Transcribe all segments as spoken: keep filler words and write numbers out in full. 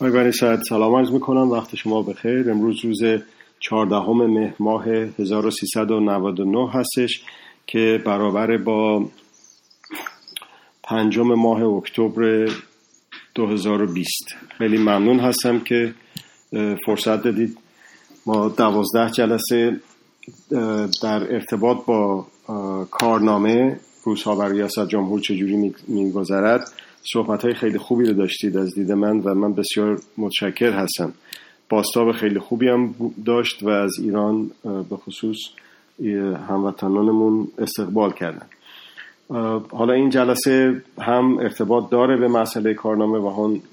آقای بری سعد سلام عرض میکنم، وقت شما بخیر. امروز روز چهاردهم مهر ماه هزار و سیصد و نود و نه هستش که برابر با پنجم ماه اکتبر دو هزار و بیست. خیلی ممنون هستم که فرصت دادید ما دوازده جلسه در ارتباط با کارنامه روزها برای ریاست جمهور چجوری میگذرد صحبت‌های خیلی خوبی رو داشتید از دید من و من بسیار متشکر هستم. باستاب خیلی خوبی هم داشت و از ایران به خصوص هموطنانمون استقبال کردن. حالا این جلسه هم ارتباط داره به مسئله کارنامه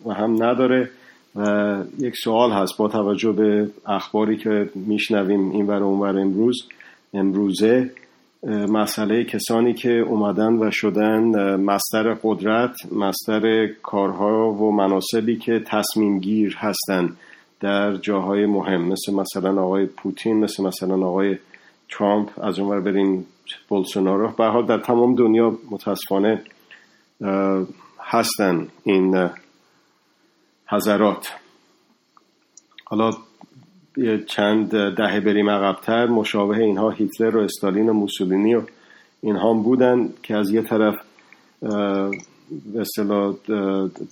و هم نداره و یک سوال هست با توجه به اخباری که میشنویم این ور اون ور امروز امروزه مسئله کسانی که اومدن و شدن مصدر قدرت، مصدر کارها و مناصبی که تصمیم گیر هستن در جاهای مهم، مثل مثلا آقای پوتین، مثل مثلا آقای ترامپ، از اونور بریم بولسونارو. به هر حال در تمام دنیا متاسفانه هستن این حضرات. حالا چند دهه بریم عقب‌تر مشابه اینها هیتلر و استالین و موسولینی و اینها بودن که از یه طرف به اصطلاح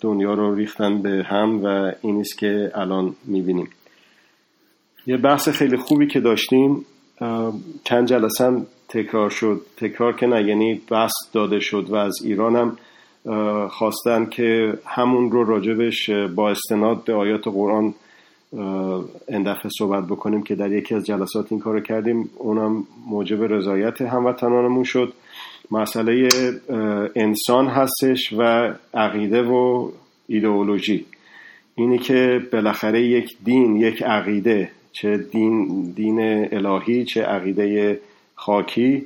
دنیا رو ریختن به هم و این است که الان می‌بینیم. یه بحث خیلی خوبی که داشتیم چند جلسه هم تکرار شد، تکرار که نه یعنی بحث داده شد و از ایران هم خواستن که همون رو راجبش با استناد به آیات قرآن این دفعه صحبت بکنیم که در یکی از جلسات این کارو کردیم، اونم موجب رضایت هموطنانمون شد. مسئله انسان هستش و عقیده و ایدئولوژی، اینی که بالاخره یک دین، یک عقیده، چه دین دین الهی چه عقیده خاکی،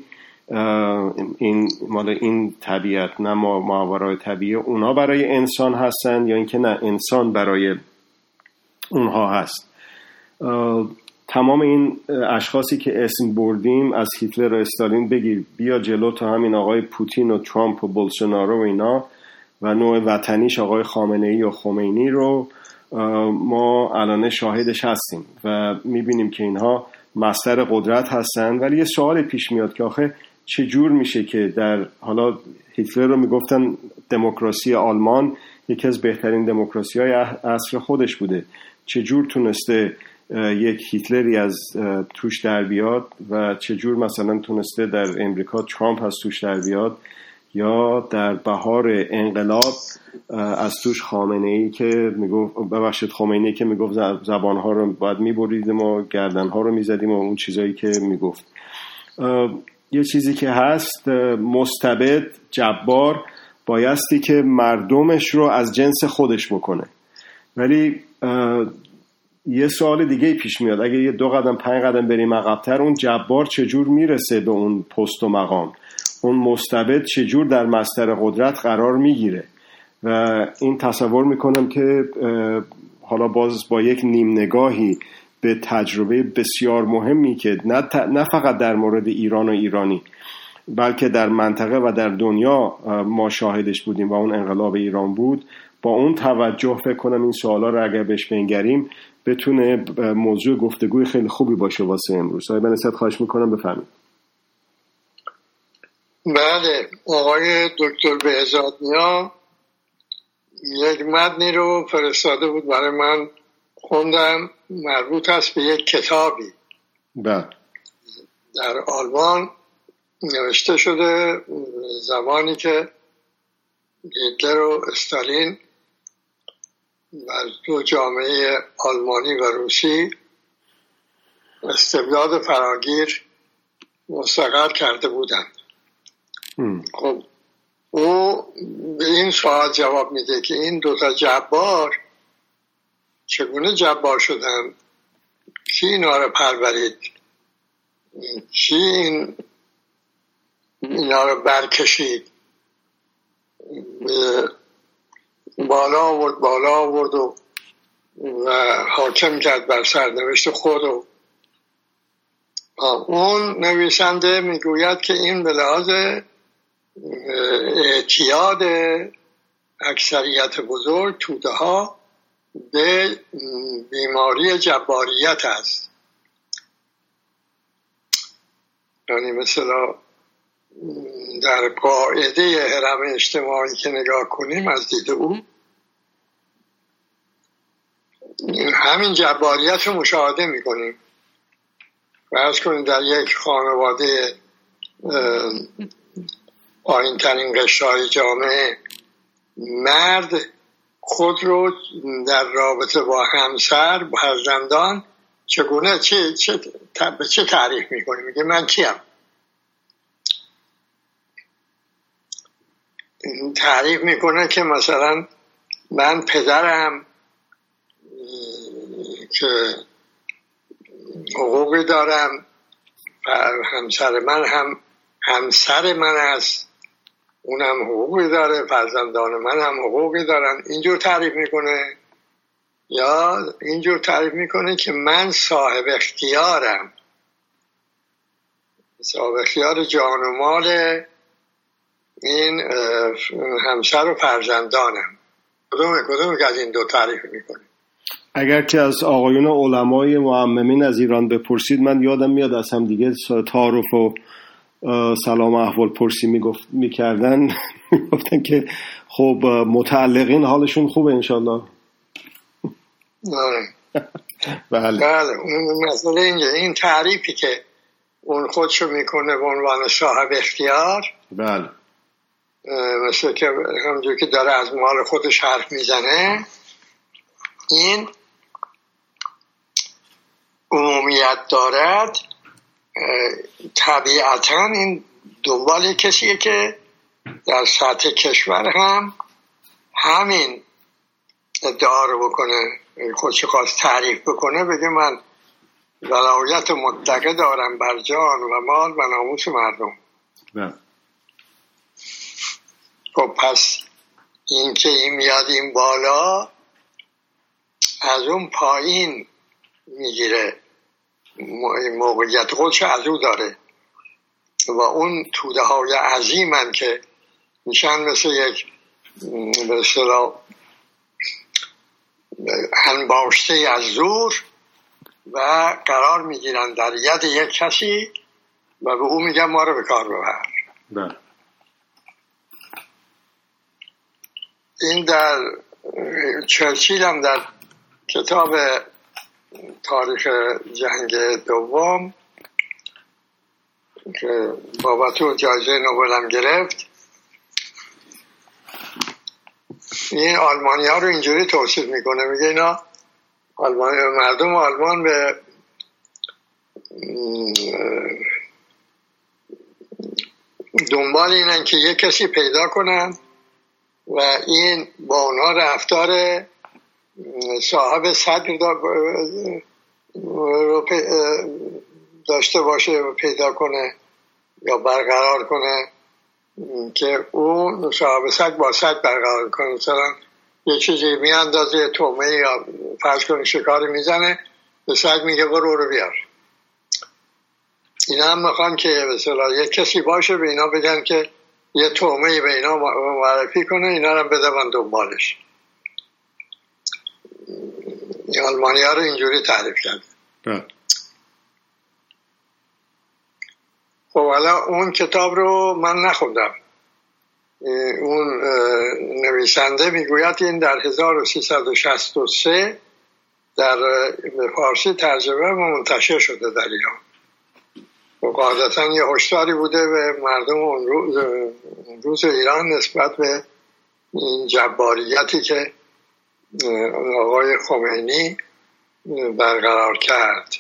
این مال این طبیعت نه ماورای طبیعه، اونا برای انسان هستن یا اینکه نه انسان برای اونها هست. تمام این اشخاصی که اسم بردیم از هیتلر و استالین بگیر بیا جلو تا همین آقای پوتین و ترامپ و بولسونارو و اینا و نوع وطنیش آقای خامنه‌ای و خمینی رو ما الان شاهدش هستیم و میبینیم که اینها مصدر قدرت هستن. ولی یه سوال پیش میاد که آخه چه جور میشه که در حالا هیتلر رو میگفتن دموکراسی آلمان یکی از بهترین دموکراسی‌های عصر خودش بوده، چجور تونسته یک هیتلری از توش در بیاد و چجور مثلا تونسته در امریکا ترامپ از توش در بیاد یا در بهار انقلاب از توش خامنه‌ای که میگفت ببخشید خمینی که میگفت زبان‌ها رو باید می‌بریدیم و گردن‌ها رو می‌زدیم و اون چیزایی که میگفت. یه چیزی که هست مستبد جبار بایستی که مردمش رو از جنس خودش بکنه. ولی یه سوال دیگه پیش میاد، اگه یه دو قدم پنج قدم بریم عقب‌تر اون جبار چجور میرسه به اون پست و مقام، اون مستبد چجور در مصدر قدرت قرار میگیره و این تصور میکنم که حالا باز با یک نیم نگاهی به تجربه بسیار مهمی که نه, ت... نه فقط در مورد ایران و ایرانی بلکه در منطقه و در دنیا ما شاهدش بودیم و اون انقلاب ایران بود، با اون توجه فکر کنم این سوالا رو اگر بهش بنگریم بتونه موضوع گفتگوی خیلی خوبی باشه واسه امروز. آقای بنی‌صدر خواهش میکنم بفرمایید. بله، آقای دکتر بهزاد نیا یک متنی رو فرستاده بود برای من، خوندم، مربوط هست به یک کتابی بله در آلمان نوشته شده زمانی که هیتلر و استالین در دو جامعه آلمانی و روسی استبداد فراگیر مستقر کرده بودند. خب او به این سوال جواب میده که این دوتا جبار چگونه جبار شدن، کی اینا رو پرورید، کی این اینا رو برکشید، بالا آورد بالا آورد و حاکم کرد بر سرنوشت خود. و اون نویسنده میگوید که این به لحاظ اعتیاد اکثریت بزرگ توده ها به بیماری جباریت است. یعنی مثلا در قاعده هرم اجتماعی که نگاه کنیم از دید او همین جباریت رو مشاهده میکنیم. فرض کنید در یک خانواده پایین ترین قشرهای جامعه مرد خود رو در رابطه با همسر با فرزندان چگونه چه چه به چه تعریف میکنه؟ میگه من کیم؟ تعریف میکنه که مثلا من پدرم که حقوقی دارم، همسر من هم همسر من است، اونم حقوقی داره، فرزندان من هم حقوقی دارن. اینجور تعریف میکنه، یا اینجور تعریف میکنه که من صاحب اختیارم، صاحب اختیار جان و مال این همسر و فرزندانم. کدومه کدومه که از این دو تعریف میکنه؟ اگرچه از آقایون علمای معممین از ایران بپرسید، من یادم میاد از هم دیگه تعارف و سلام احوال پرسی میگفت میکردن میگفتن که خب متعلقین حالشون خوبه انشالله. بله بله، مثلا این تعریفی که اون خودشو میکنه به عنوان صاحب اختیار، بله، مثلا که همونجور که داره از مال خودش حرف میزنه، این عمومیت دارد. طبیعتاً این دنبال کسیه که در سطح کشور هم همین ادعا رو بکنه، خودش خواست تعریف بکنه، بگه من ولایت مطلقه دارم بر جان و مال و ناموس مردم. نه خب پس این که این میاد این بالا از اون پایین میگیره، موقعیت خودش از او داره و اون توده های عظیم هم که میشن مثل یک به اصطلاح انباشته از زور و قرار میگیرن در ید یک کسی و به او میگن ما رو به کار ببر. نه این در چرچیل هم در کتاب تاریخ جنگ دوم که بابت او جایزه نوبل هم گرفت، این آلمانی‌ها رو اینجوری توصیف میکنه، میگه اینا آلمان، مردم آلمان به دنبال اینن که یک کسی پیدا کنن و این با اونها رفتار صاحب صدر رو داشته باشه و پیدا کنه یا برقرار کنه که اون صاحب صدر با صدر برقرار کنه. مثلا یه چیزی میاندازه، تومه یا فرض کنه شکاری میزنه، به صدر میگه برو رو بیار. اینا هم میخوان که مثلا یه کسی باشه به اینا بگن که یه تومه به اینا معرفی کنه، اینا رو بدون دنبالش. آلمانی‌ها رو اینجوری تعریف کرد. خب حالا اون کتاب رو من نخوندم. اون نویسنده میگوید این در هزار و سیصد و شصت و سه در فارسی ترجمه و منتشر شده در ایران. قاعدتاً یه هشداری بوده به مردم اون روز, اون روز ایران نسبت به این جباریتی که آقای خمینی برقرار کرد.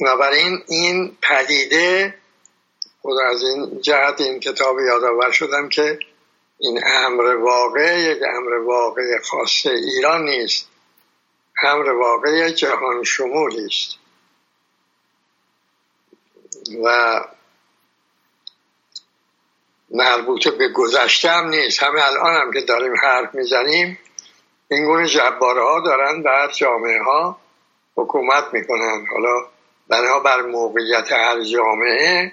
بنابراین این پدیده خود از این جهت این کتاب یادآور شدم که این امر واقع یک امر واقع خاص ایران نیست، امر واقع جهان شمول است و مربوط به گذشته هم نیست. همه الان هم که داریم حرف میزنیم این گونه جبارها دارن در جامعه ها حکومت میکنن. حالا بنا بر موقعیت هر جامعه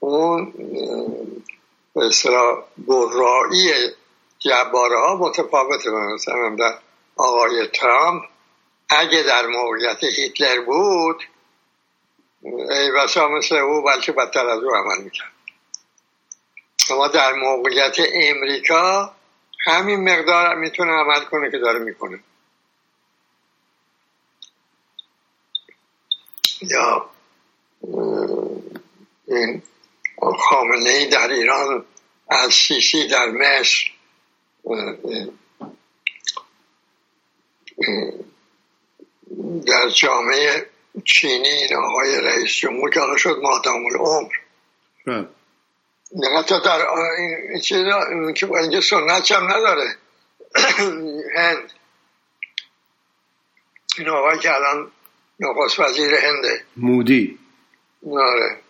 اون به اصطلاح برایی جباره ها متفاوته. مثلا در آقای ترامپ اگه در موقعیت هیتلر بود ای بسا مثل او بلکه بدتر از او عمل میکرد. اما در موقعیت امریکا همین مقدار میتونه عمل کنه که داره میکنه. یا این خامنه‌ای در ایران، از سیسی در مصر، در جامعه چینی این آقای رئیس جمهور که حالا شد مادام العمر. حتی در این چیزا اینجا سنت هم نداره. هند این آقای که الان نخست وزیر هنده، مودی، ناره.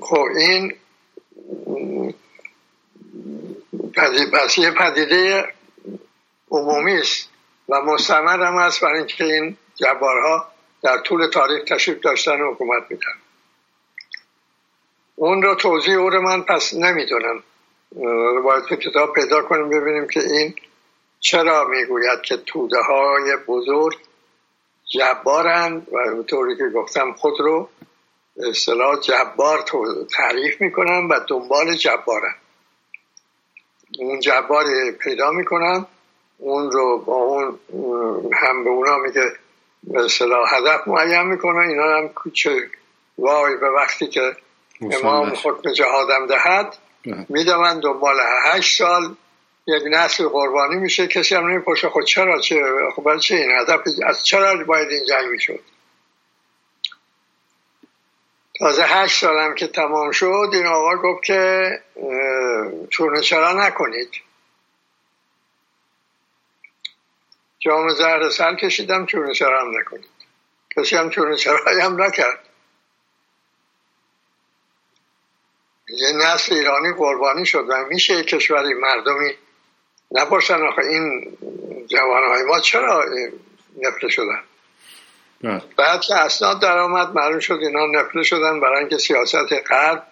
خب این پذیرپذیری پدیده عمومی است و مستمر هم است، برای اینکه این جبارها در طول تاریخ تشریف داشتن و حکومت میدن. اون رو توضیح او رو من پس نمیدونم، باید تو کتاب پیدا کنیم ببینیم که این چرا میگوید که توده های بزرگ جبارند و به طوری که گفتم خود رو اصطلاح جبار تعریف میکنن و دنبال جبارن. اون جبار پیدا میکنن، اون رو با اون هم به اونا میگه به اصطلاح هدف معین میکنن. اینا هم کوچه وای به وقتی که امام حکم جهادم دهد میدونن دنبال هشت سال یک نسل قربانی میشه، کسی هم نمیپرسه خود چرا چه خب چه این هدف از چرا باید این جنگ میشد. تازه هشت سالم که تمام شد این آقا گفت که چون چرا نکنید. جام زهر سر کشیدم چون چرا هم نکنید، کسی هم چون چرا هم نکرد. یه نسل ایرانی قربانی شد و میشه کشوری مردمی نپرسن آخه این جوانهای ما چرا نفله شدن؟ بعد که اسناد در آمد معلوم شد اینا نفله شدن برای اینکه سیاست غرب،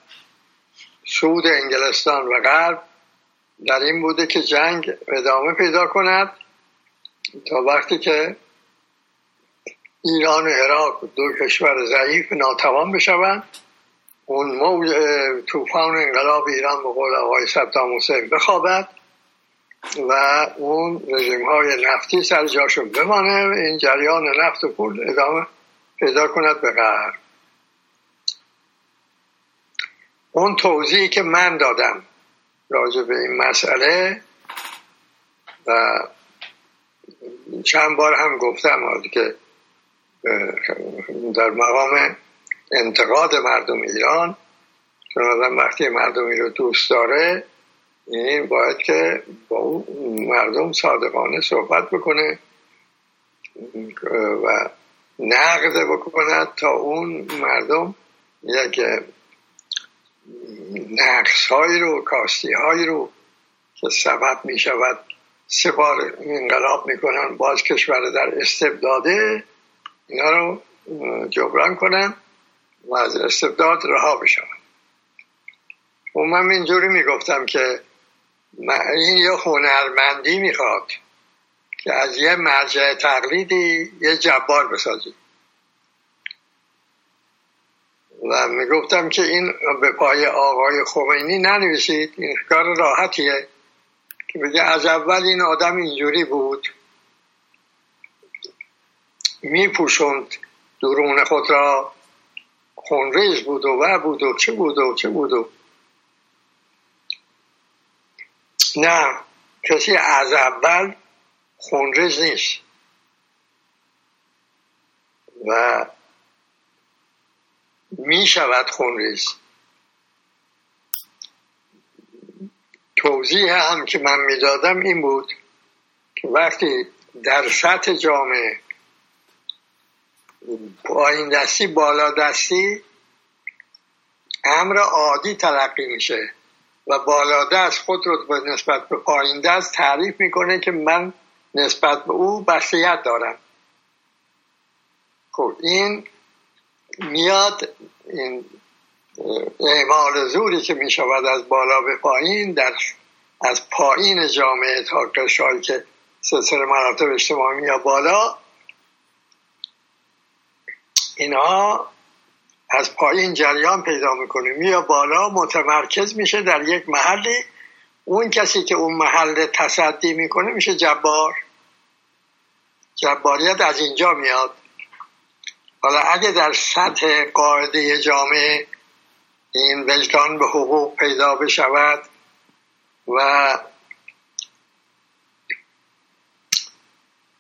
سعود انگلستان و غرب در این بوده که جنگ ادامه پیدا کند تا وقتی که ایران و عراق دو کشور ضعیف ناتوان بشوند، اون موج طوفان انقلاب ایران به قول آقای صدام حسین بخوابد و اون رژیم های نفتی سر جاشون بمانه، این جریان نفت و پول ادامه پیدا کند به غرب. اون توضیحی که من دادم راجع به این مسئله و چند بار هم گفتم که در مقام انتقاد مردم ایران، چون آدم وقتی مردمی رو دوست داره این باید که با مردم صادقانه صحبت بکنه و نقد بکنه تا اون مردم یک نقص‌هایی رو، کاستی‌هایی رو که سبب می‌شود سه بار انقلاب می‌کنن باز کشور در استبداده، اینا رو جبران کنن و از استبداد رها بشن. و من اینجوری میگفتم که این یه هنرمندی میخواد که از یه مرجع تقلیدی یه جبار بسازی و میگفتم که این به پای آقای خمینی ننویسید، این کار راحتیه که بگه از اول این آدم اینجوری بود، میپوشند درون خود را، خونریز بود و و بود و چه بود و چه بود و نه، کسی از اول خونریز نیست و می شود خونریز. توضیح هم که من می دادم این بود که وقتی در سطح جامعه پایین دستی بالا دستی امر عادی تلقی میشه و بالا دست خود رو نسبت به پایین دست تعریف میکنه که من نسبت به او بصیرت دارم. خب این میاد این اعمال زوری که میشود از بالا به پایین در از پایین جامعه تا قشایی که سلسله مراتب اجتماعی یا بالا، اینها از پایین جریان پیدا میکنیم یا بالا متمرکز میشه در یک محلی. اون کسی که اون محل تصدی میکنه میشه جبار. جباریت از اینجا میاد. حالا اگه در سطح قاعده جامعه این وجدان به حقوق پیدا بشود و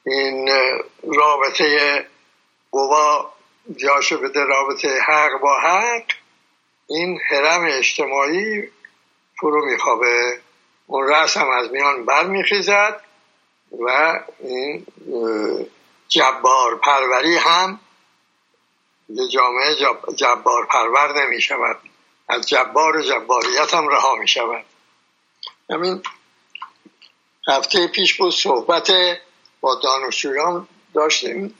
این رابطه قوا جاشو بده، رابطه حق با حق، این هرم اجتماعی فرو میخوابه، اون رأس هم از میان بر میخیزد و این جبار پروری هم یه جامعه جبار پرور نمی شود، از جبار و جباریت هم رها می شود. همین هفته پیش بود صحبت با دانشجویان داشتیم،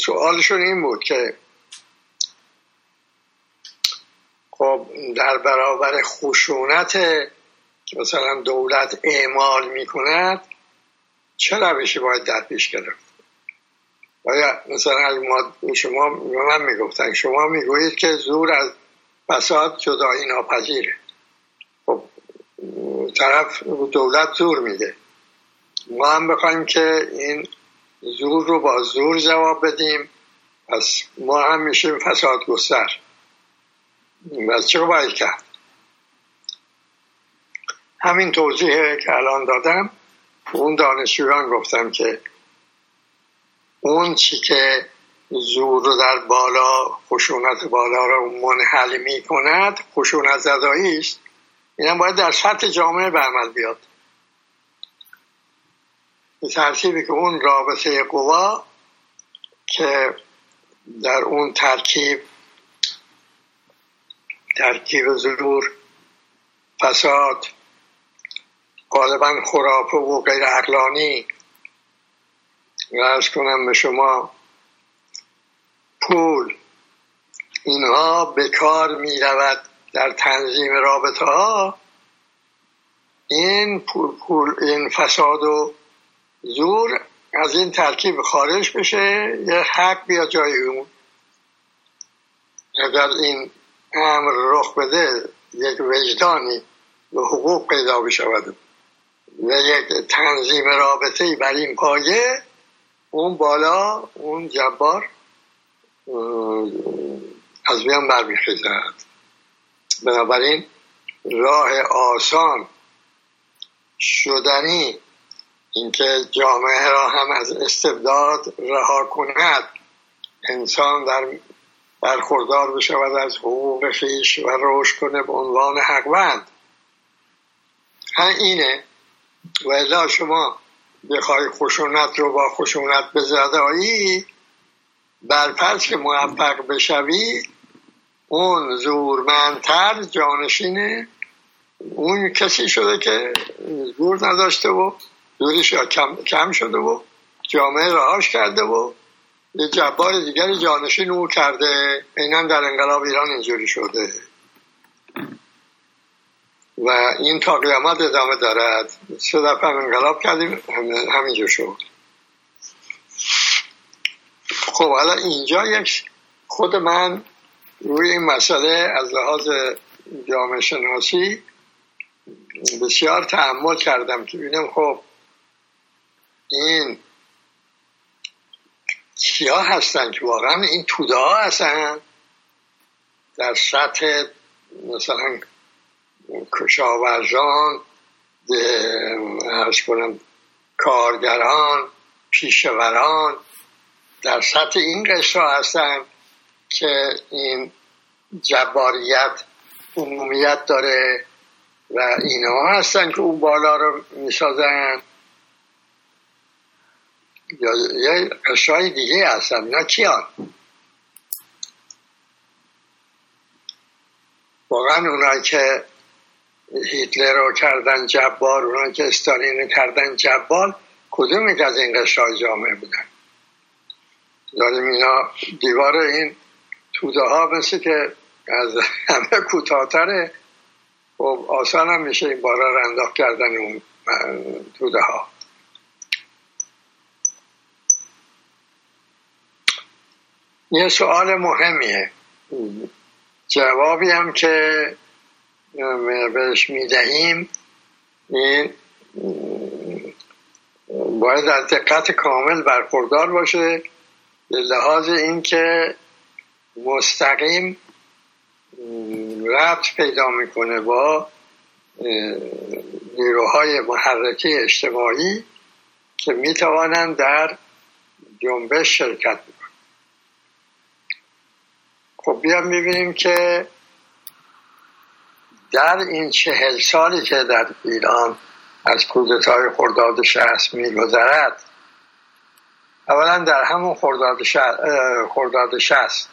سوالشون این بود که خب در برابر خشونت که مثلا دولت اعمال می کند چه روشی باید در پیش گرفت؟ باید مثلا شما من میگفتن شما میگویید که زور از فساد جدایی ناپذیره. خب طرف دولت زور میده، ما هم بخوایم که این زور رو با زور جواب بدیم، پس ما هم میشیم فساد گستر. بس چه باید کرد؟ همین توضیحی که الان دادم اون دانشجویان گفتم که اون چی که زور رو در بالا، خشونت بالا رو منحل می کند خشونت زدایی است. اینم باید در سطح جامعه به عمل بیاد، به ترتیبی که اون رابطه قوا که در اون ترکیب ترکیب زور، فساد، غالبا خرافه و غیر عقلانی، عرض کنم به شما پول، اینها به کار می رود در تنظیم رابطه ها. این پول, پول این فساد و زور از این ترکیب خارج بشه، یه حق بیا جای اون. اگر این امر رخ بده یک وجدانی به حقوق پیدا بشود و یک تنظیم رابطه‌ای بر این پایه، اون بالا اون جبار از بیان برمیخیزد. بنابراین راه آسان شدنی اینکه جامعه را هم از استبداد رها کند، انسان در برخوردار بشود از حقوق خویش و رشد کنه به عنوان حقوند، هم اینه. و الا شما بخوای خشونت رو با خشونت بزدایی برپرس که موفق بشوی، اون زورمندتر جانشینه اون کسی شده که زور نداشته و زورش کم, کم شده و جامعه رهاش کرده و یه جبار دیگری جانشین او کرده. اینم در انقلاب ایران اینجوری شده و این تا قیامت ادامه دارد. سه دفعه انقلاب کردیم همینجور شد. خب حالا اینجا یک خود من روی این مسئله از لحاظ جامعه شناسی بسیار تأمل کردم که ببینم خب این کیا هستن که واقعا این توده ها هستن در سطح مثلا کشاورزان، کارگران، پیشوران، در سطح این قشر هستن که این جباریت عمومیت داره و اینا هستن که اون بالا رو میسازن، یا یه قشرهای دیگه هستن. اینا کیان؟ واقعا اونایی که هیتلر رو کردن جبار، اونایی که استالین رو کردن جبار، کدومی که از این قشرهای جامعه بودن؟ داریم اینا دیوار این توده ها مثل که از همه کوتاه‌تره، خب آسان هم میشه این بارا رو انداخت کردن اون توده ها. یه سوال مهمیه، جوابی هم که بهش میدهیم این باید از دقت کامل برخوردار باشه به لحاظ این که مستقیم ربط پیدا میکنه با نیروهای محرکه اجتماعی که میتوانند در جنبش شرکت بکنند. خب بیام میبینیم که در این چهل سالی که در ایران از کودتای خرداد شصت میگذرد، اولا در همون خرداد شصت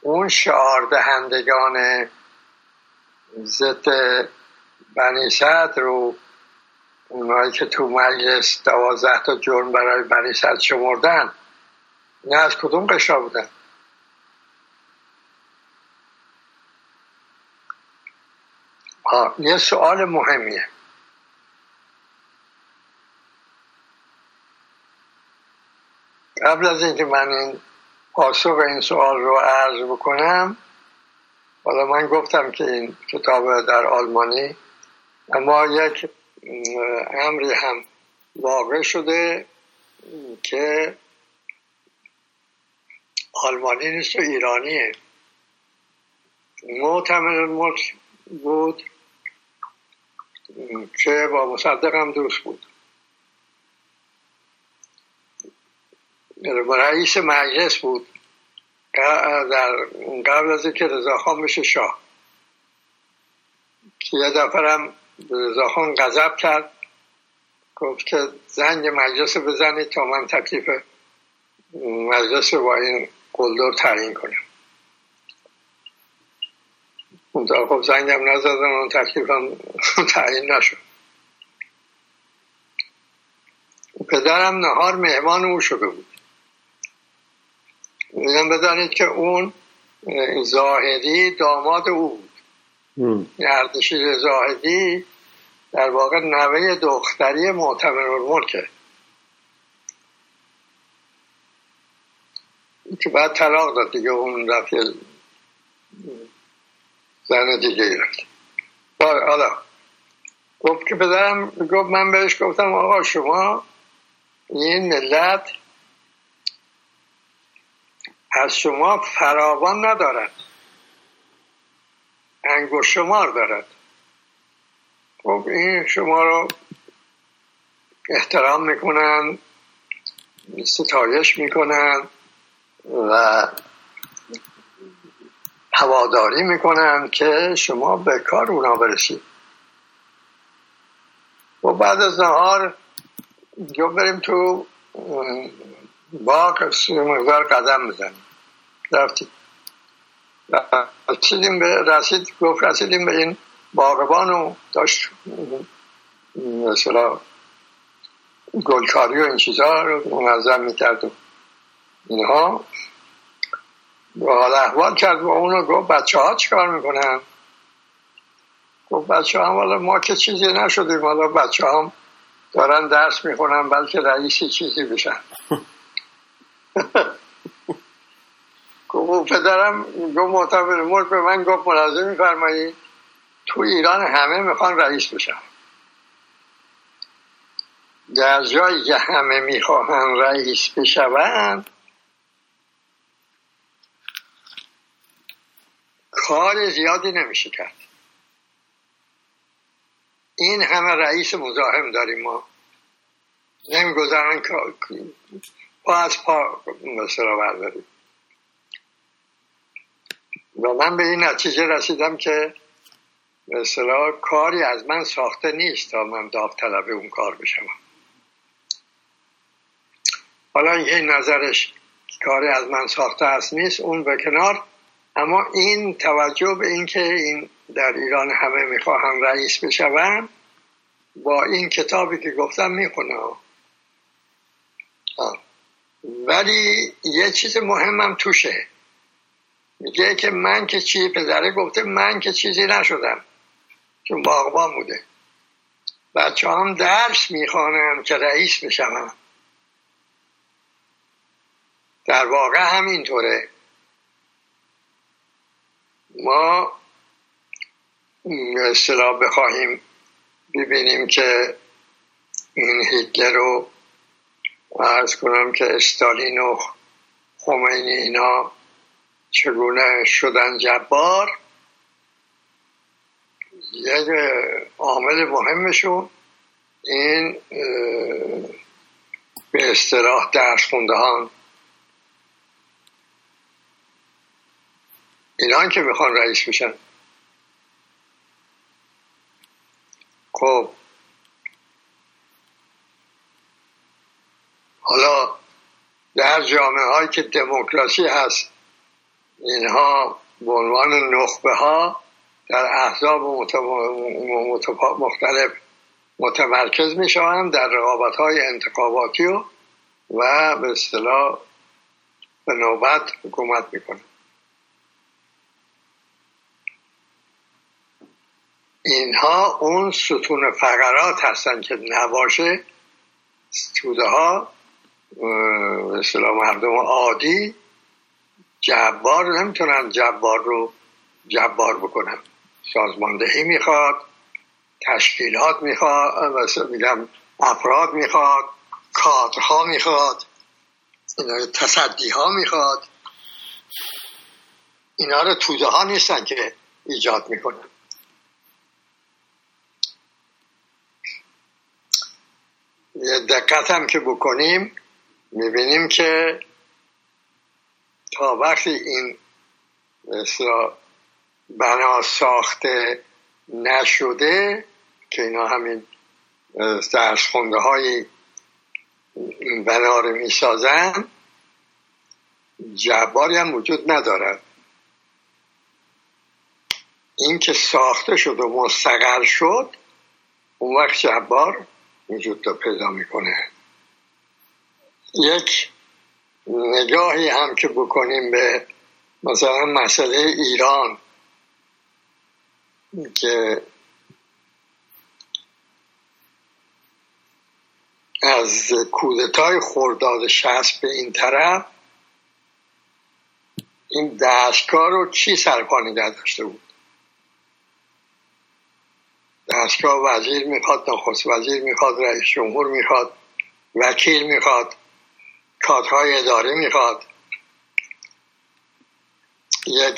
اون شعار دهندگان ضد بنی صدر رو، اونایی که تو مجلس دوازده تا جرم برای بنی صدر شمردن، نه از کدوم قشا بودن؟ آه، یه سوال مهمیه. قبل از اینکه من این پاسخ این سوال رو عرض بکنم، حالا من گفتم که این کتاب در آلمانی، اما یک امری هم واقع شده که آلمانی نیست و ایرانیه. معتمر ملک بود که با مصدق هم دوست بود. رئیس مجلس بود در قبل از اینکه رضاخان بشه شاه، که یه دفعه هم رضاخان غضب کرد، گفت که زنگ مجلس بزنید تا من تکلیف مجلس با این قلدر تعیین کنم. اونتا خب زنگ هم نزدن، اون تکلیف هم تعیین نشد. پدرم نهار مهمان او شده بود. میگم بدانید که اون زاهدی داماد او بود. این اردشیر زاهدی در واقع نوه دختری معتمرالملکه که بعد طلاق داد دیگه، اون رفت زن دیگه رفت. حالا گفت که پدرم، گفت من بهش گفتم آقا شما این ملت از شما فراوان ندارد، انگشت شمار دارد. خب این شما رو احترام میکنن، ستایش میکنن و هواداری میکنن که شما به کار اونا برسید. و بعد از نهار جو بریم تو باغ سی مقدار قدم بزنیم. رفتیم رسیدیم به رسید گفت رسیدیم به این باغبان و داشت مثلا گلکاری و این چیزها رو منظم میکرد و اینها، و حالا احوال کرد و اونو گفت بچه ها چی کار میکنن؟ گفت بچه هم حالا ما که چیزی نشدیم، حالا بچه هم دارن درس میخونن، بلکه رئیسی چیزی بشن. گفت پدرم گفت معتبر ملک به من گفت ملاحظه میفرمایی تو ایران همه میخوان رئیس بشن، در جایی که همه میخوان رئیس بشن کار زیادی نمیشه کرد. این همه رئیس مزاحم داریم، ما نمیگذارن کار پا از پا مثلا برداریم. و من به این نتیجه رسیدم که مثلا کاری از من ساخته نیست تا من داوطلب اون کار بشم. حالا این نظرش کاری از من ساخته است نیست، اون به کنار، اما این توجه به این که این در ایران همه میخواهم رئیس بشوم با این کتابی که گفتم میخونم. ولی یه چیز مهمم توشه، میگه که من که چی، پدره گفته من که چیزی نشدم چون باغبان بوده، بچه هم درس میخوانم که رئیس بشم. در واقع همینطوره، ما اصطلاح بخواهیم ببینیم که این هیتلر رو عرض کنم که استالین و خمینی اینا چگونه شدن جبار، یک عامل مهمشون این به اصطلاح درس خوندهان، اینان که میخوان رئیس بشن. خب حالا در جامعه هایی که دموکراسی هست اینها به عنوان نخبه ها در احزاب مختلف متمرکز می شوند در رقابت های انتخاباتی و و به اصطلاح به نوبت حکومت می کنند. اینها اون ستون فقرات هستند که نباشه توده ها به اصطلاح مردم عادی جبار رو نمیتونن جبار رو جبار بکنن. سازماندهی میخواد، تشکیلات میخواد، میگم افراد میخواد، کادرها میخواد، اینا تصدی ها میخواد. اینا رو توده ها نیستن که ایجاد میکنن. دقت هم که بکنیم میبینیم که تا وقتی این مثلا بنا ساخته نشده که اینا همین درس خونده های این بنا رو میسازن، جباری هم وجود ندارد. این که ساخته شد و مستقر شد اون وقت جبار وجود رو پیدا میکنه. یک نگاهی هم که بکنیم به مثلا مسئله ایران که از کودتای خرداد شصت به این طرف این دستگاه رو چی سرپا نگه داشته بود؟ دستگاه وزیر میخواد، نخست وزیر میخواد، رئیس جمهور میخواد، وکیل میخواد، کادرهای اداره میخواد، یک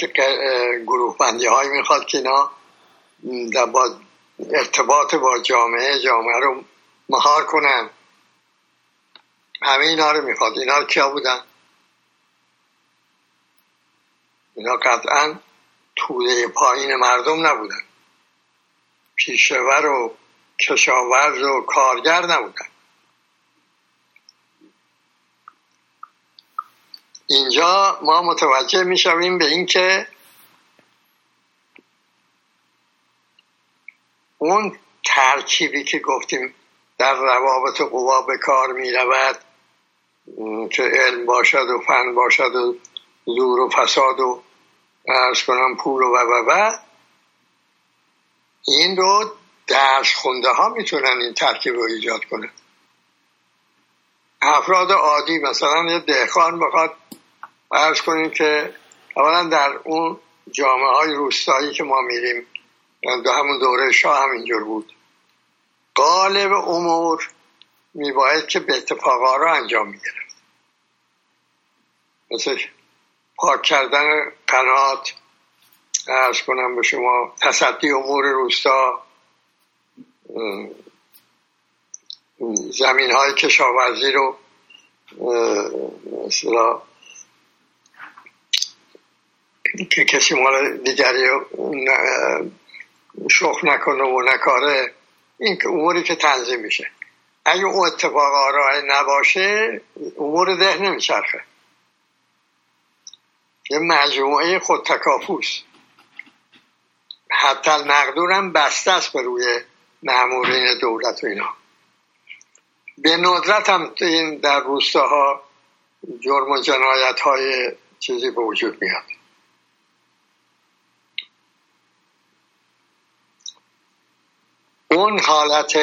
گروه بندی های میخواد که اینا با ارتباط با جامعه جامعه رو مهار کنن. همه اینا رو میخواد. اینا کیا بودن؟ اینا قطعا توده پایین مردم نبودن، پیشه‌ور و کشاورز و کارگر نبودن. اینجا ما متوجه می شویم به این که اون ترکیبی که گفتیم در روابط قوا به کار می رود که علم باشد و فن باشد و زور و فساد و عرض کنم پول و و و این رو درس خونده ها می تونن این ترکیب رو ایجاد کنن. افراد عادی مثلا یه دهقان بخواد عرض کنیم که اولا در اون جامعه های روستایی که ما میریم در همون دوره شاه همینجور بود، غالب امور میباید که به اتفاق ها رو انجام میگرفت، مثل پاک کردن قنات، عرض کنم به شما تصدی امور روستا، زمین های کشاورزی رو مثلا که کسی مال دیگری شخم نکنه و نکاره، این اموری که تنظیم میشه. اگه اون اتفاق آرای نباشه امور ده نمیچرخه. یه مجموعه خودتکافوست، حتی المقدور هم بسته است به روی مامورین دولت و اینا. به ندرت هم این در روستاها جرم و جنایت های چیزی به وجود میاد. اون حالت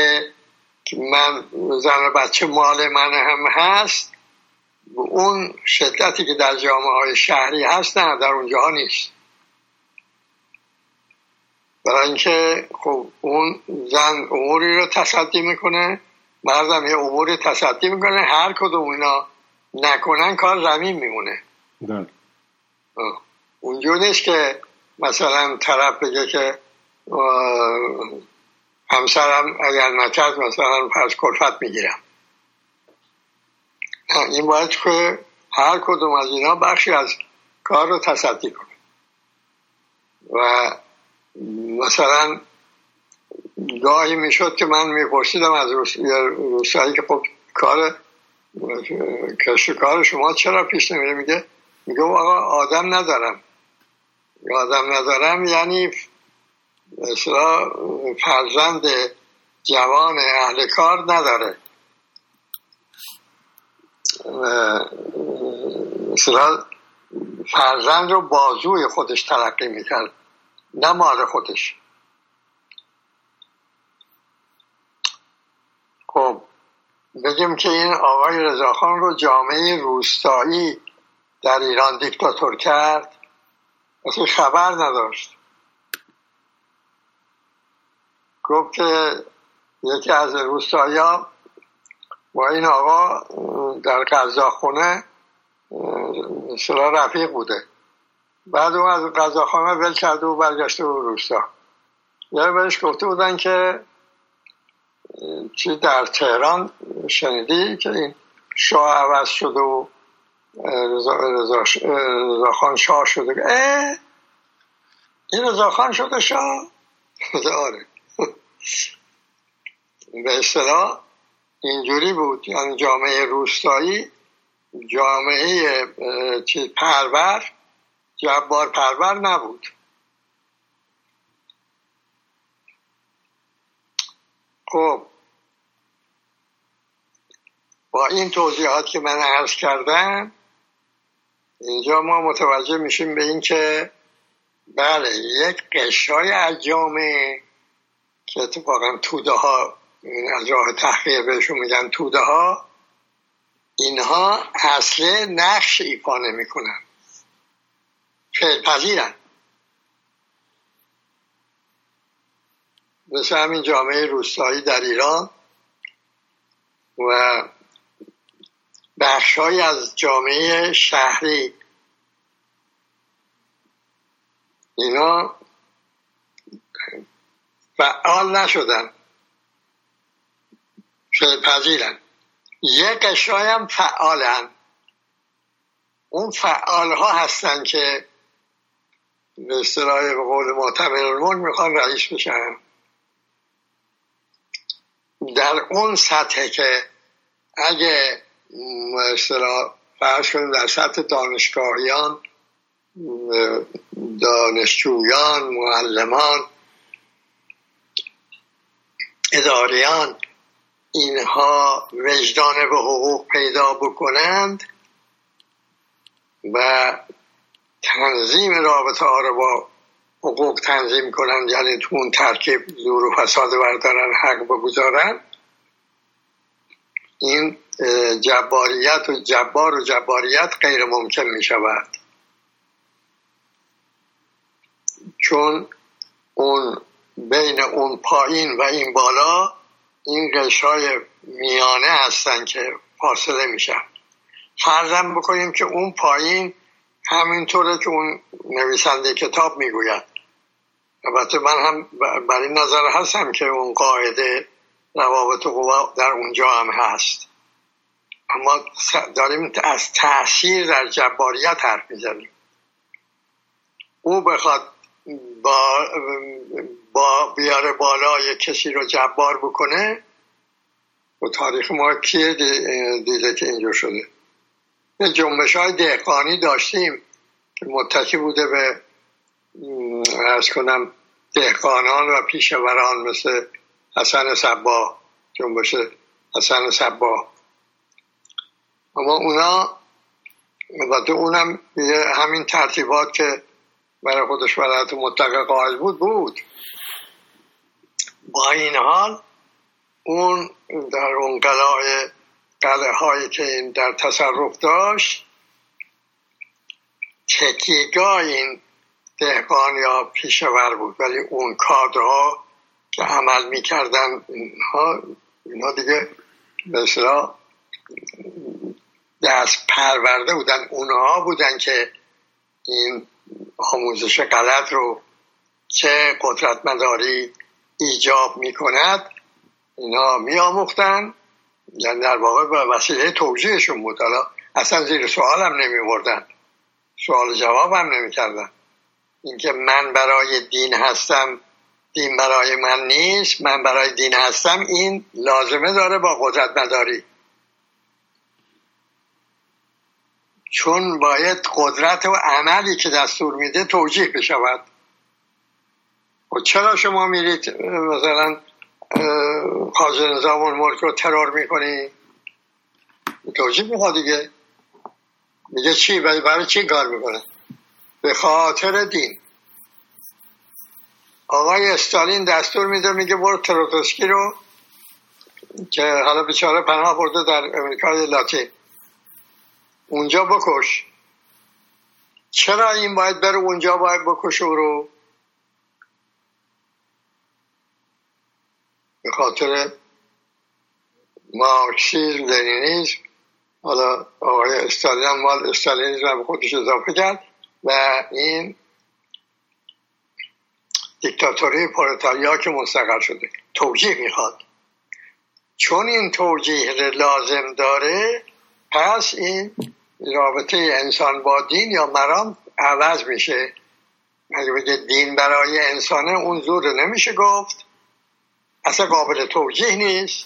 من زن و بچه مال من هم هست، اون شدتی که در جامعه های شهری هست نه در اونجا نیست. برای اینکه خب اون زن اموری رو تصدی میکنه، مردم یه اموری تصدی میکنه، هر کدوم اینا نکنن کار زمین میمونه. ده. اونجور نیست که مثلا طرف بگه که همسرم اگر نکرد مثلا پس کلفت میگیرم. این باید که هر کدوم از اینا بخشی از کار رو تصدی کنه و مثلا گاهی میشد که من میپرسیدم از روسایی که خب کار کار شما چرا پیش نمیره؟ میگه میگه آقا آدم ندارم. آدم ندارم یعنی مثلا فرزند جوان اهل کار نداره، مثلا فرزند رو بازوی خودش تلقی میکرد نه مال خودش. خب بگیم که این آقای رضاخان رو جامعه روستایی در ایران دیکتاتور کرد، اصلا خبر نداشت. گفت که یکی از روستایی ها با این آقا در غذاخونه مثلا رفیق بوده، بعد اون از غذاخانه ول کرده و برگشته به روستا. یعنی بهش گفته بودن که چی در تهران شنیدی که این شاه عوض شده و رضا, رضا, رضا خان شاه شده؟ اه این رضا خان شده شاه؟ آره به اصطلاح اینجوری بود. یعنی جامعه روستایی، جامعه چی پرور، جبار پرور نبود. خب با این توضیحات که من عرض کردم اینجا ما متوجه میشیم به این که بله یک قشرهای از جامعه که اتفاقا توده ها از راه تحقیه بهشون میگن توده ها، اینها اصل نقش ایفا نمی کنن، فعل پذیرن. مثل همین جامعه روستایی در ایران و بخش‌هایی از جامعه شهری، اینا فعال نشدن، فعل پذیرن. یک قشای هم فعالن، اون فعالها هستن که به اصطلاح به قول معتبرالمون میخوان رئیس بشن. در اون سطحه که اگه به اصطلاح فرض کنیم در سطح دانشگاهیان، دانشجویان، معلمان، اداریان، اینها وجدان به حقوق پیدا بکنند و تنظیم رابطه ها رو با حقوق تنظیم کنند، یعنی تو اون ترکیب زور و فساد بردارن، حق بگذارن، این جباریت و جبار و جباریت غیر ممکن می شود. چون اون بین اون پایین و این بالا این قشرهای میانه هستن که فاصله میشن. فرضم بکنیم که اون پایین همینطوره که اون نویسنده کتاب میگوید. البته من هم بر این نظر هستم که اون قاعده روابط قوا در اونجا هم هست، اما داریم از تأثیر در جباریت حرف میزنیم. او بخواد با با بیاره بالا یک کسی رو جبار بکنه، و تاریخ ما کیه دیده که اینجور شده؟ جنبش های دهقانی داشتیم که متکی بوده به عرض کنم دهقانان و پیشوران، مثل حسن صبا، جنبش حسن صبا. اما اونا و اونم همین ترتیبات که برای خودش ولایت مطلق قائل بود بود با این حال اون در اون قلعه قلعه‌هایی که این در تصرف داشت تکیگاه این دهقان یا پیشور بود، ولی اون کادرها که عمل می‌کردن اینها اینها دیگه مثلا دست پرورده بودن، اونها بودن که این آموزش غلط رو چه قدرتمداری ایجاب می‌کند اینا می‌آموختن، یعنی در واقع به وسیله توجیهشون بود، حالا اصلا زیر سوال هم نمی‌بردن، سوال جواب هم نمی‌کردن. اینکه من برای دین هستم، دین برای من نیست، من برای دین هستم، این لازمه داره با قدرتمداری، چون باید قدرت و عملی که دستور میده توجیه بشود. و چرا شما میرید مثلا خارج نظام الملک رو ترور میکنی؟ توجیه میخواد دیگه، میگه چی؟ برای چی کار میکنه؟ به خاطر دین. آقای استالین دستور میده میگه برو تروتسکی رو که حالا بیچاره پناه برده در امریکای لاتین اونجا بکش. چرا این باید بره اونجا باید بکشه رو؟ به خاطر مارکسیسم لنینیسم، حالا آقای استالین هم مال استالینیسم هم خودش اضافه کرد و این دیکتاتوری پرولتاریا که مستقر شده توجیه میخواد، چون این توجیه لازم داره پس این رابطه انسان با دین یا مرام عوض میشه. اگه بگه دین برای انسانه اون زوده نمیشه گفت، اصلا قابل توجیه نیست،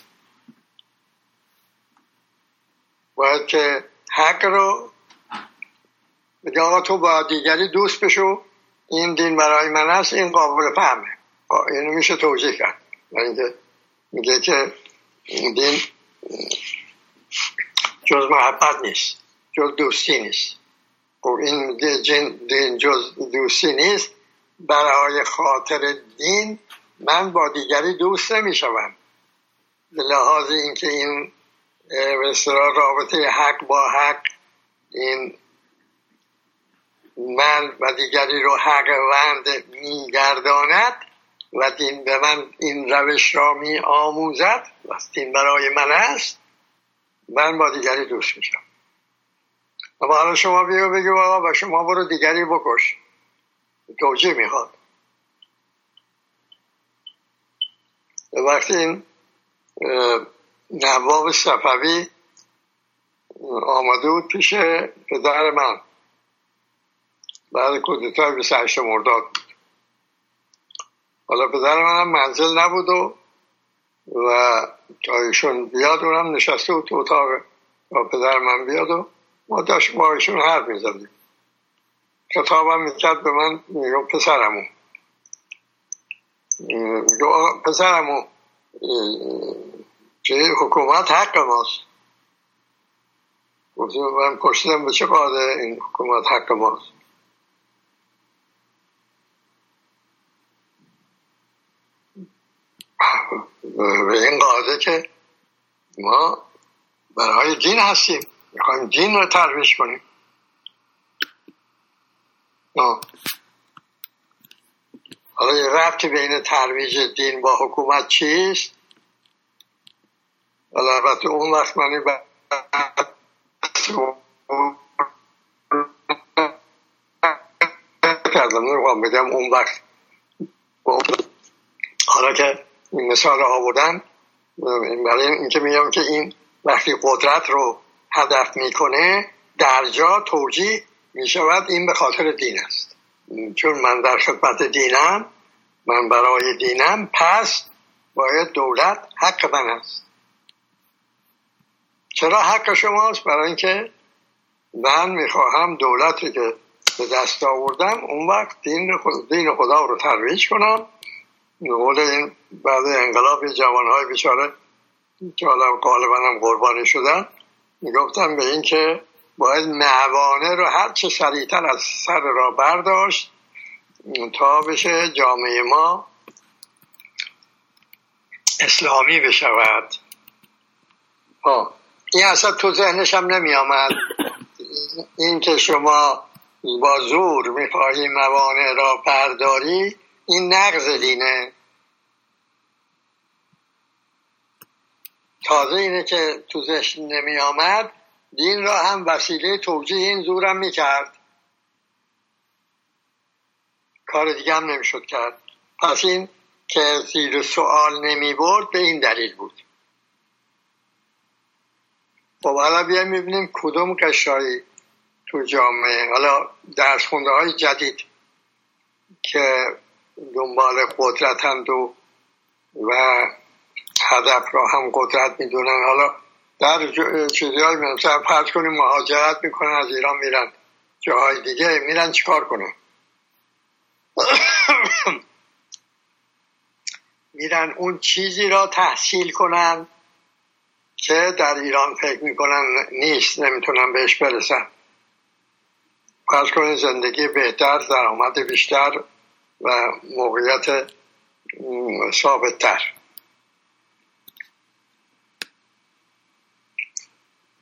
باید که حق رو بگه آقا تو با دیگری دوست بشو، این دین برای من هست، این قابل فهمه، اینو میشه توجیه کرد. میگه که دین جز محبت نیست، جز دوستی نیست، و این دین جز دوستی نیست، برای خاطر دین من با دیگری دوست نمیشوم. به لحاظ اینکه این به اصطلاح رابطه حق با حق، این من و دیگری رو حق وند میگرداند و دین به من این روش را می آموزد و دین برای من است، من با دیگری دوست میشم. اما حالا شما بیا بگو آقا و شما برو دیگری بکش، توجیه میخواد. وقتی این نواب صفوی آمده بود پیش پدر من بعد کودتای بیست و هشت مرداد بود، حالا پدر منم منزل نبود و و تا ایشون بیاد اونم نشسته بود تو اتاق تا پدر من بیاد و ما داشت با ایشون حرف میزدیم، خطابم میکرد به من، میگو پسرمو میگو پسرمو که حکومت حق ماست. گفتیم من پرسیدم به چه قاعده این حکومت حق ماست؟ به این قاعده که ما برای دین هستیم، میخوایم دین رو ترویج کنیم. آه. حالا یه ربطی بین ترویج دین با حکومت چیست؟ حالا البته اون وقت منی بعد کردم نمیخوام بگم اون وقت حالا که این مثال آوردن برای این که میگم که این وقتی قدرت رو هدف میکنه در جا توجیه میشود این به خاطر دین است، چون من در خدمت دینم، من برای دینم، پس باید دولت حق من است. چرا حق شماست؟ برای اینکه من میخواهم دولتی که به دست آوردم اون وقت دین خدا, دین خدا رو ترویج کنم. نقول این بعد انقلاب جوانهای بیچاره که حالا غالبا هم قربانی شدن میگفتن به این که باید موانع رو هر چه سریعتر از سر را برداشت تا بشه جامعه ما اسلامی بشود. آه. این اصلا تو ذهنش هم نمی آمد. این که شما با زور می خواهی موانع را برداری، این نقض دینه. تازه اینه که تو ذهن نمی آمد، دین را هم وسیله توجیه این زورم می کرد. کار دیگه هم نمی شد کرد. پس این که زیر سوال نمی برد به این دلیل بود. خب حالا بیایم ببینیم کدوم قشایی تو جامعه، حالا درس خونده های جدید که دنبال قدرتند و و هدف را هم قدرت میدونن، حالا در چیزی های مثلا فرض کنیم مهاجرت میکنن، از ایران میرن جاهای دیگه، میرن چیکار کنن؟ میرن اون چیزی را تحصیل کنن که در ایران فکر میکنن نیست، نمیتونن بهش برسن. فرض کنید زندگی بهتر، درآمد بیشتر و موقعیت ثابت‌تر.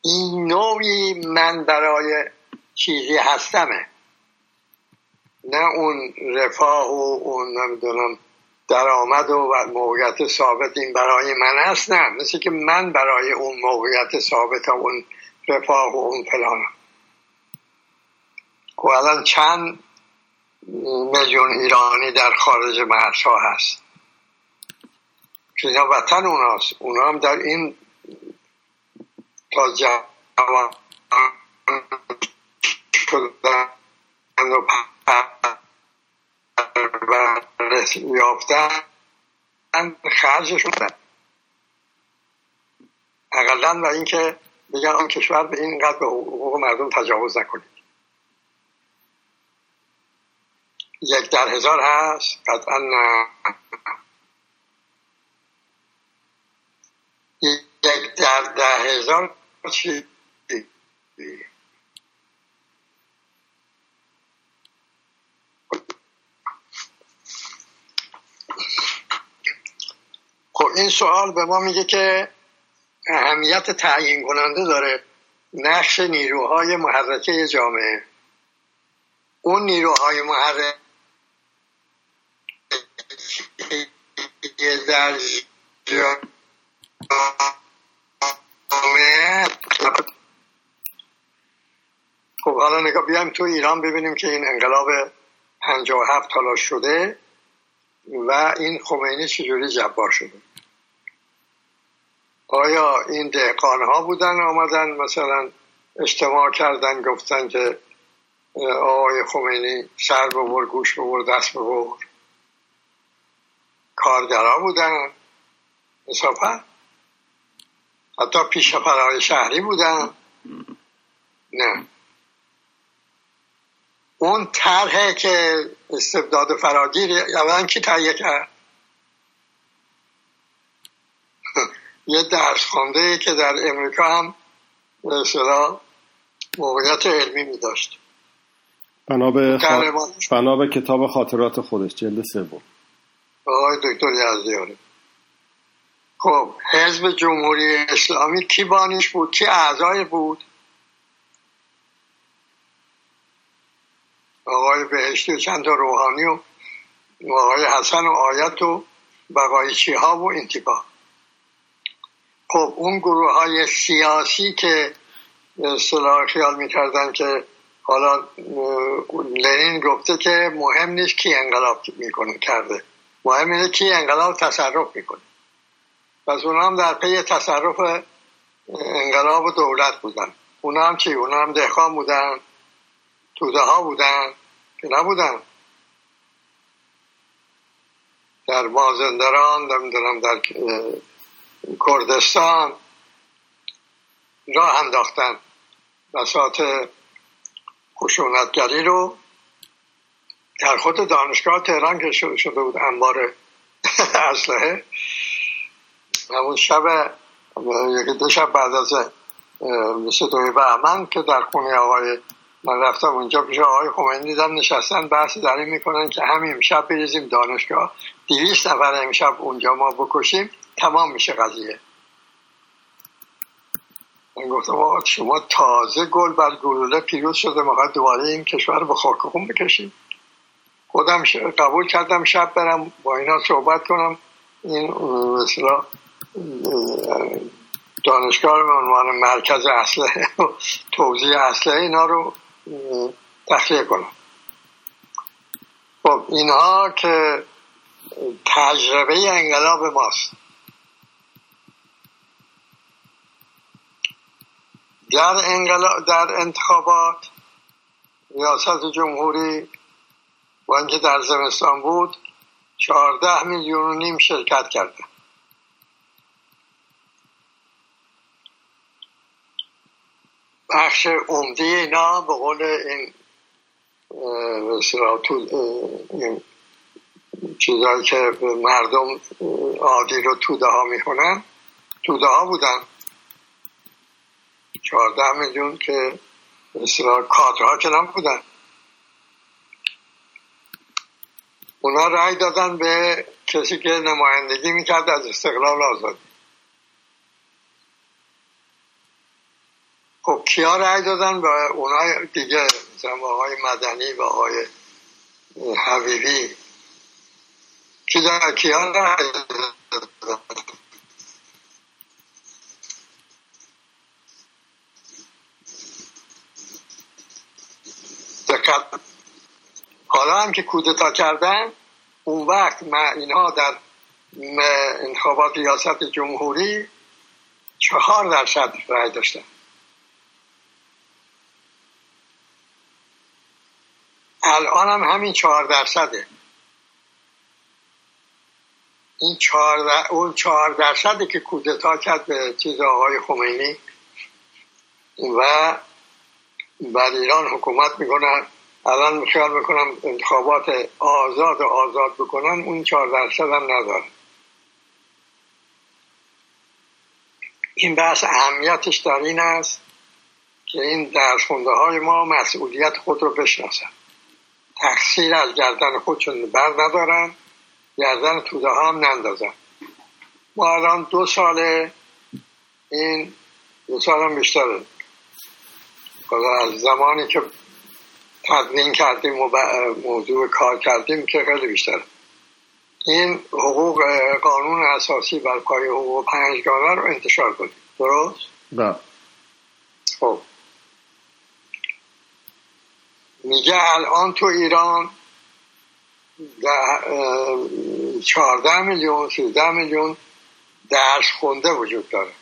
این نوعی من برای چیزی هستمه، نه اون رفاه و اون نمیدونم درآمد و موقعیت ثابت این برای من هست، نه مثل که من برای اون موقعیت ثابت و اون رفاه و اون فلان. و الان چند میلیون ایرانی در خارج مرزها هست که اینا وطن اوناست، اونا هم در این تا جوان شدن و پرورش یافتن خرجشون دارن اقلن، و این که بگن آن کشور به اینقدر به حقوق مردم تجاوز نکنه. یک در هزار هست قطعا، نه. یک در ده هزار چی؟ خب این سوال به ما میگه که اهمیت تعیین کننده داره نقش نیروهای محرکه جامعه. اون نیروهای محرکه یه در جامعه. خب حالا نگاه بیایم تو ایران ببینیم که این انقلاب پنجاه و هفت حالا شده و این خمینی چجوری جبار شده. آیا این دهقان ها بودن آمدن مثلا اجتماع کردن گفتن که آقای خمینی سر ببر، گوش ببر، دست ببر؟ کارگرها بودن، مسافر، حتی پیش فرار شهری بودن؟ نه. اون طرحه که استبداد فراگیر اولا کی تهیه کرد؟ یه درس خونده‌ای که در امریکا هم به اصطلاح موقعیت علمی می‌داشت. بنا به بنا به کتاب خاطرات خودش جلد سوم آقای دکتر یزدیاری. خب حزب جمهوری اسلامی کی بانیش بود؟ کی اعضای بود؟ آقای بهشتی و چند تا روحانی و آقای حسن و آیت و بقایچی ها و انتباه. خب اون گروه های سیاسی که اصطلاح خیال می کردن که حالا لنین گفته که مهم نیست کی انقلاب می کنه کرده، مهم اینه که انقلاب تصرف میکنه. پس اونا هم در پی تصرف انقلاب و دولت بودن. اونا هم چی؟ اونا هم دهقان بودن، توده ها بودن که نبودن در مازندران، نمیدونم در کردستان راه انداختن بساط خشونتگری رو. در خود دانشگاه تهران که شده بود انبار اسلحه، همون شب یکی دو شب بعد از صدای بهمن که در خونه آقای من رفتم اونجا پیش آقای خمینی دیدم نشستن بحث در این میکنن که همین شب بریزیم دانشگاه، دویست نفر امشب اونجا ما بکشیم، تمام میشه قضیه. من گفتم شما تازه گل بر گلوله پیروز شده، ما دوباره این کشور به خاک خون بکشیم. خودم قبول کردم شب برم با اینا صحبت کنم، این مثلا دانشگاه به عنوان مرکز اسلحه و توزیع اسلحه اینا رو تخلیه کنم. خب اینها که تجربه انقلاب ماست. در انقلاب، در انتخابات ریاست جمهوری و اینکه در زمستان بود، چهارده میلیون و نیم شرکت کرده. بخش عمده اینا به قول این سراتون این چیزایی که مردم عادی رو توده ها میخونن، توده ها بودن. چهارده میلیون که اصلا کادرها که نبودن، اونا رای دادن به کسی که نمایندگی میکرد از استقلال آزادی. خب کیا رای دادن به اونا دیگه؟ مثلا با آقای مدنی و آقای حبیبی کیا رای دادن؟ حالا هم که کودتا کردن، اون وقت اینها در انتخابات ریاست جمهوری چهار درصد رای داشتن. الان هم همین چهار درصده. این چهار اون چهار درصده که کودتا کرد به چیز آقای خمینی و بعد ایران حکومت میکنن. الان میخیال میکنم انتخابات آزاد آزاد بکنن، اون چهار درصد هم نداره. این بحث اهمیتش در این است که این درسخونده های ما مسئولیت خود رو بشناسن، تقصیر از گردن خودشون بر ندارن، گردن توده ها هم نندازن. ما الان دو ساله، این دو سال هم بیشتره، از زمانی که تدوین کردیم و موضوع کار کردیم که خیلی بیشتر. این حقوق قانون اساسی بر پایه حقوق پنجگانه رو انتشار کنیم، درست؟ نه. خب میگه الان تو ایران چهارده میلیون سیزده میلیون درس خونده وجود داره،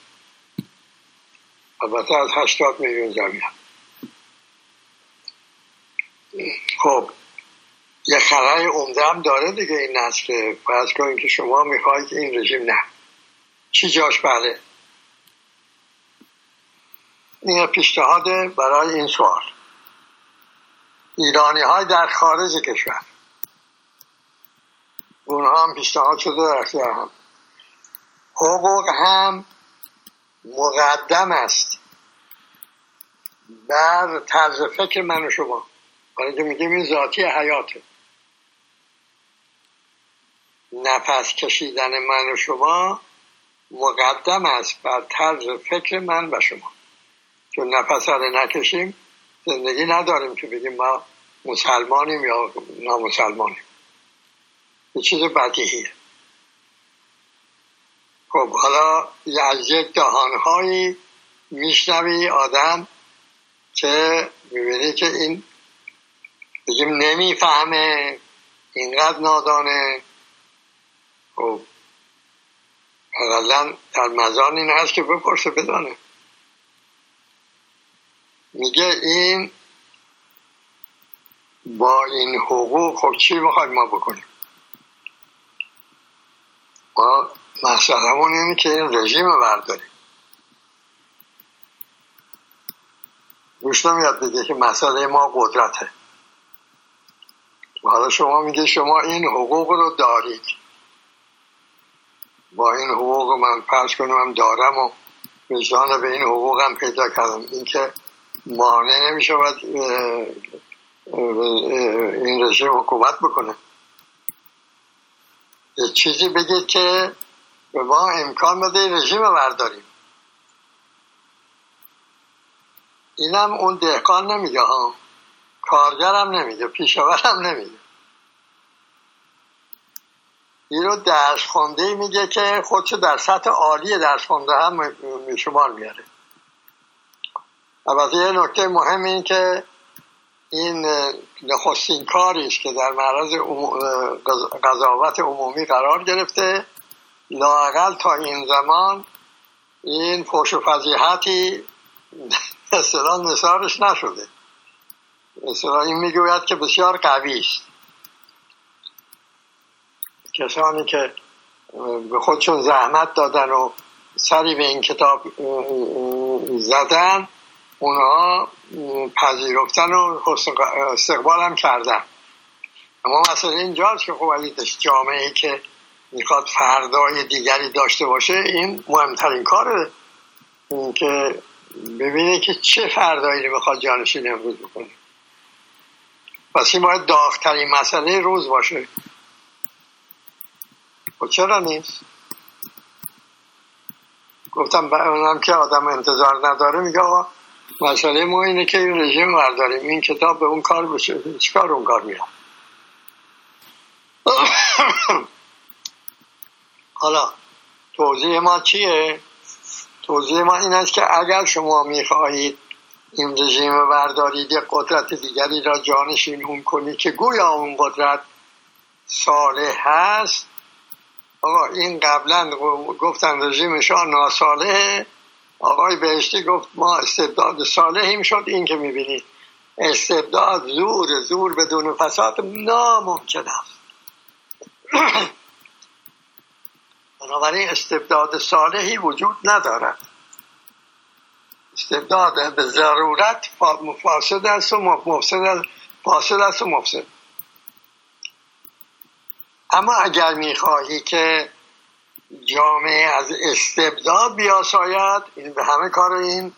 البته از هشتاد میلیون زمین. خب یه خلای عمده هم داره دیگه این نسل که فرض کنید که شما میخواید این رژیم، نه چی جاش؟ بله این پیشنهاده برای این سوال. ایرانی های در خارج کشور، اونها هم پیشنهاد شده در اختیار هم. حقوق هم مقدم است بر طرز فکر من و شما. برای که میگیم این ذاتی حیاته، نفس کشیدن من و شما مقدم است بر طرز فکر من و شما. چون نفس رو نکشیم زندگی نداریم که بگیم ما مسلمانیم یا نامسلمانیم، یه چیز بدیهیه. خب حالا از یک دهانهایی میشنوی آدم که میبینی که این بگیم نمیفهمه، اینقدر نادانه. خب حالا در مزان این هست که بپرسه بدانه. میگه این با این حقوق خب چی بخواید ما بکنیم؟ ما مسئله‌مون اینه که این رژیم رو برداریم. روش نمیاد بگه که مسئله ما قدرته. حالا شما میگه شما این حقوق رو دارید، با این حقوق من پرش کنم دارم و وجدان به این حقوقم پیدا کردم، این که مانع نمیشه باید این رژیم حکومت بکنه. یه چیزی بگید که به ما امکان بده این رژیم برداریم. اینم اون دهقان نمیگه ها، کارگرم نمیگه، پیشاورم نمیگه، این رو درس خونده‌ای میگه که خودشو در سطح عالی درس خونده هم شمار میاره. البته یه نکته مهم این که این نخستین کاریش که در معرض قضاوت عمومی قرار گرفته، لااقل تا این زمان این فحش و فضیحتی اصلا نثارش نشده. اصلا این میگوید که بسیار قوی است. کسانی که به خودشون زحمت دادن و سری به این کتاب زدن، اونها پذیرفتن و استقبال هم کردن. اما مثلا اینجاست که خب ولی جامعه ای که میخواد فردای دیگری داشته باشه، این مهمترین کاره، این که ببینه که چه فردایی رو بخواد جانشین امروز بکنه. پس این باید داغ‌ترین مسئله روز باشه. خب چرا نیست؟ گفتم اونم که آدم انتظار نداره میگه آقا مسئله ما اینه که این رژیم برداریم، این کتاب به اون کار بشه، چیکار اون کار میره. حالا توضیح ما چیه؟ توضیح ما این است که اگر شما میخواهید این رژیم بردارید، یک قدرت دیگری را جانشین اون کنید که گویا اون قدرت صالح هست، آقا این قبلا گفتن رژیم شاه ناصالحه، آقای بهشتی گفت ما استبداد صالحیم شد. این که میبینید استبداد زور زور بدون فساد ناممکن است. بنابراین استبداد صالحی وجود ندارد. استبداد به ضرورت فاسد است و مفسد فاسد است و مفسد. اما اگر میخواهی که جامعه از استبداد بیاساید، این به همه کار این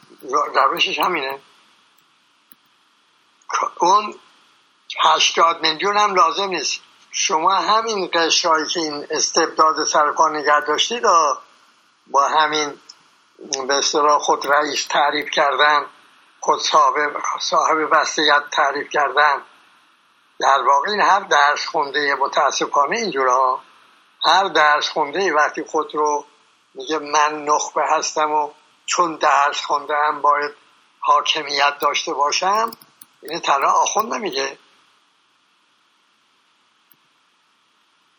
روشش همینه. اون هشتاد میلیون هم لازم نیست، شما همین قشرهایی که این استبداد سرپا نگه داشتید با همین به اصطلاح خود رئیس تعریف کردن، خود صاحب, صاحب وصیت تعریف کردن، در واقع این هر درس خونده متاسفانه اینجورا، هر درس خونده وقتی خود رو میگه من نخبه هستم و چون درس خونده هم باید حاکمیت داشته باشم، این تنها آخوند نمیگه.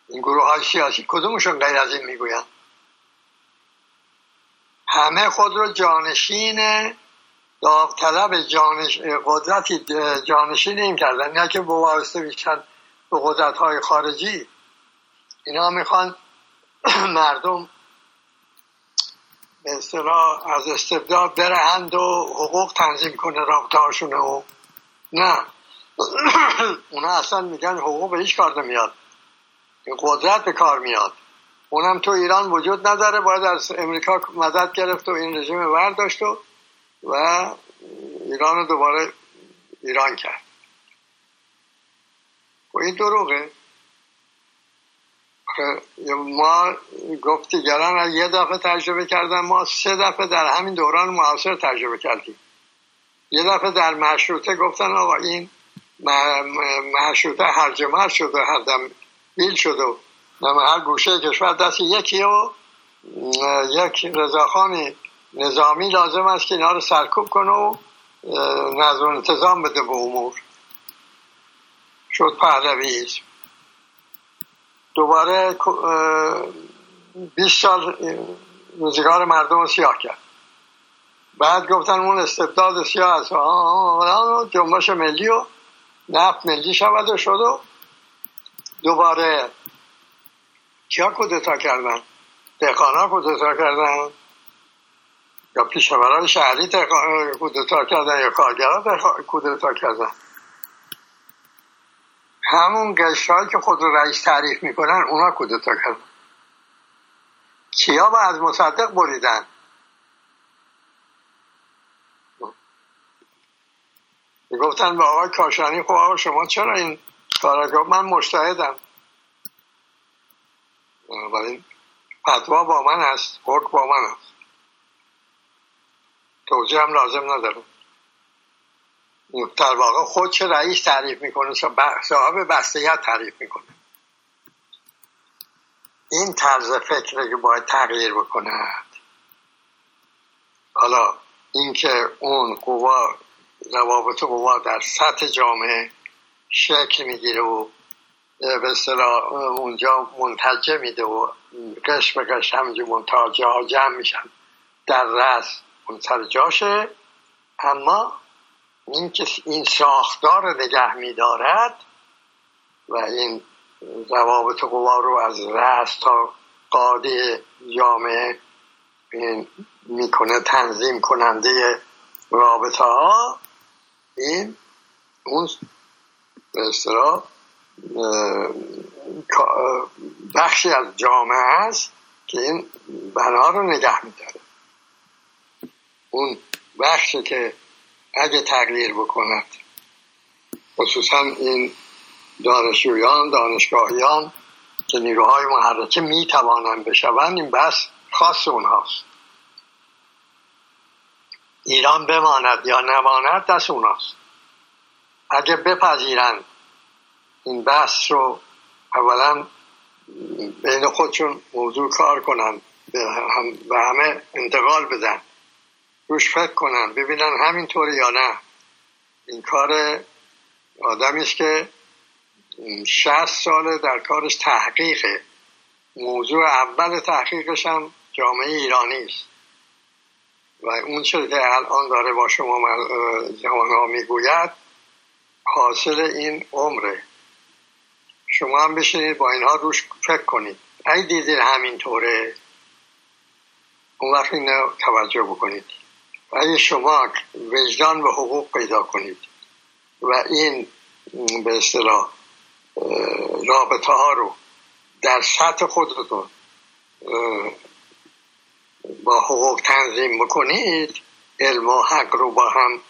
این گروه های سیاسی کدومشون غیر از این میگوین؟ همه خود رو جانشین داوطلب جانش... قدرتی جانشین این کردن، نه که بواسطه میشن به قدرت های خارجی. اینا میخوان مردم به اصطلاح از استبداد برهند و حقوق تنظیم کنه رابطه‌هاشونه و نه اونا اصلا میگن حقوق به هیچ کار نمیاد، قدرت به کار میاد. اونم تو ایران وجود نداره، باید از امریکا مدد گرفت و این رژیم برداشت و و ایران رو دوباره ایران کرد. و این دروغه. ما گفت دیگران یه دفعه تجربه کردن، ما سه دفعه در همین دوران معاصر تجربه کردیم. یه دفعه در مشروطه گفتن آقا این مشروطه هرج و مرج شد و هر دم بیل شد و هر گوشه کشور دست یکی و یک رضاخان نظامی لازم است که اینا رو سرکوب کنه و نظم و انتظام بده به امور. شد پهلوی. دوباره بیست سال روزگار مردم رو سیاه کرد. بعد گفتن اون استبداد سیاه هست، جنبش ملی و نفت ملی شود و شد و دوباره کیا کودتا کردن؟ دهقانا کودتا کردن یا پیشاوران شهری کودتا کردن یا کارگران کودتا کردن. همون گشتهایی که خود رو رئیس تعریف میکنن اونا کودتا کردن. کیا با از مصدق بریدن؟ گفتن به آقای کاشانی خب آقا شما چرا این کارا؟ من مشتهدم. بنابراین فتوا با من است، حکم با من است، توجیه هم لازم نداره. در واقع خود چه رئیس تعریف میکنه، صاحب بستگیت تعریف میکنه. این طرز فکره که باید تغییر بکند. حالا اینکه اون قوا، روابط قوا در سطح جامعه شکل میگیره و به اصطلاح اونجا منتجه میده و قش به قش همینجور منتجه ها جمع میشن در رأس اون سر جاشه، اما این که این ساختار نگه میدارد و این روابط قوا رو از رأس تا قاعده جامعه میکنه تنظیم کننده رابطه ها، این اون به اصطلاح بخشی از جامعه است که این بنا رو نگه میداره. اون بخشی که اگه تغییر بکند، خصوصا این دانشجویان، دانشگاهیان که نیروهای محرکه میتوانند بشوند، این بس خاص اونهاست. ایران بماند یا نماند دست اوناست. اگه بپذیرند این بحث رو، اولا بین خودشون موضوع کار کنن، به همه انتقال بدن، روش فکر کنن ببینن همینطوری یا نه. این کار آدمیست که شصت ساله در کارش تحقیقه. موضوع اول تحقیقش هم جامعه ایرانی است و اون چه که الان داره با شما جوانها میگوید حاصل این عمره. شما هم بشینید با اینها روش فکر کنید. اگه دیدید همینطوره، اون وقت این رو توجه بکنید. اگه شما وجدان و حقوق پیدا کنید و این به اصطلاح رابطه ها رو در سطح خودتون با حقوق تنظیم بکنید، علم و حق رو با هم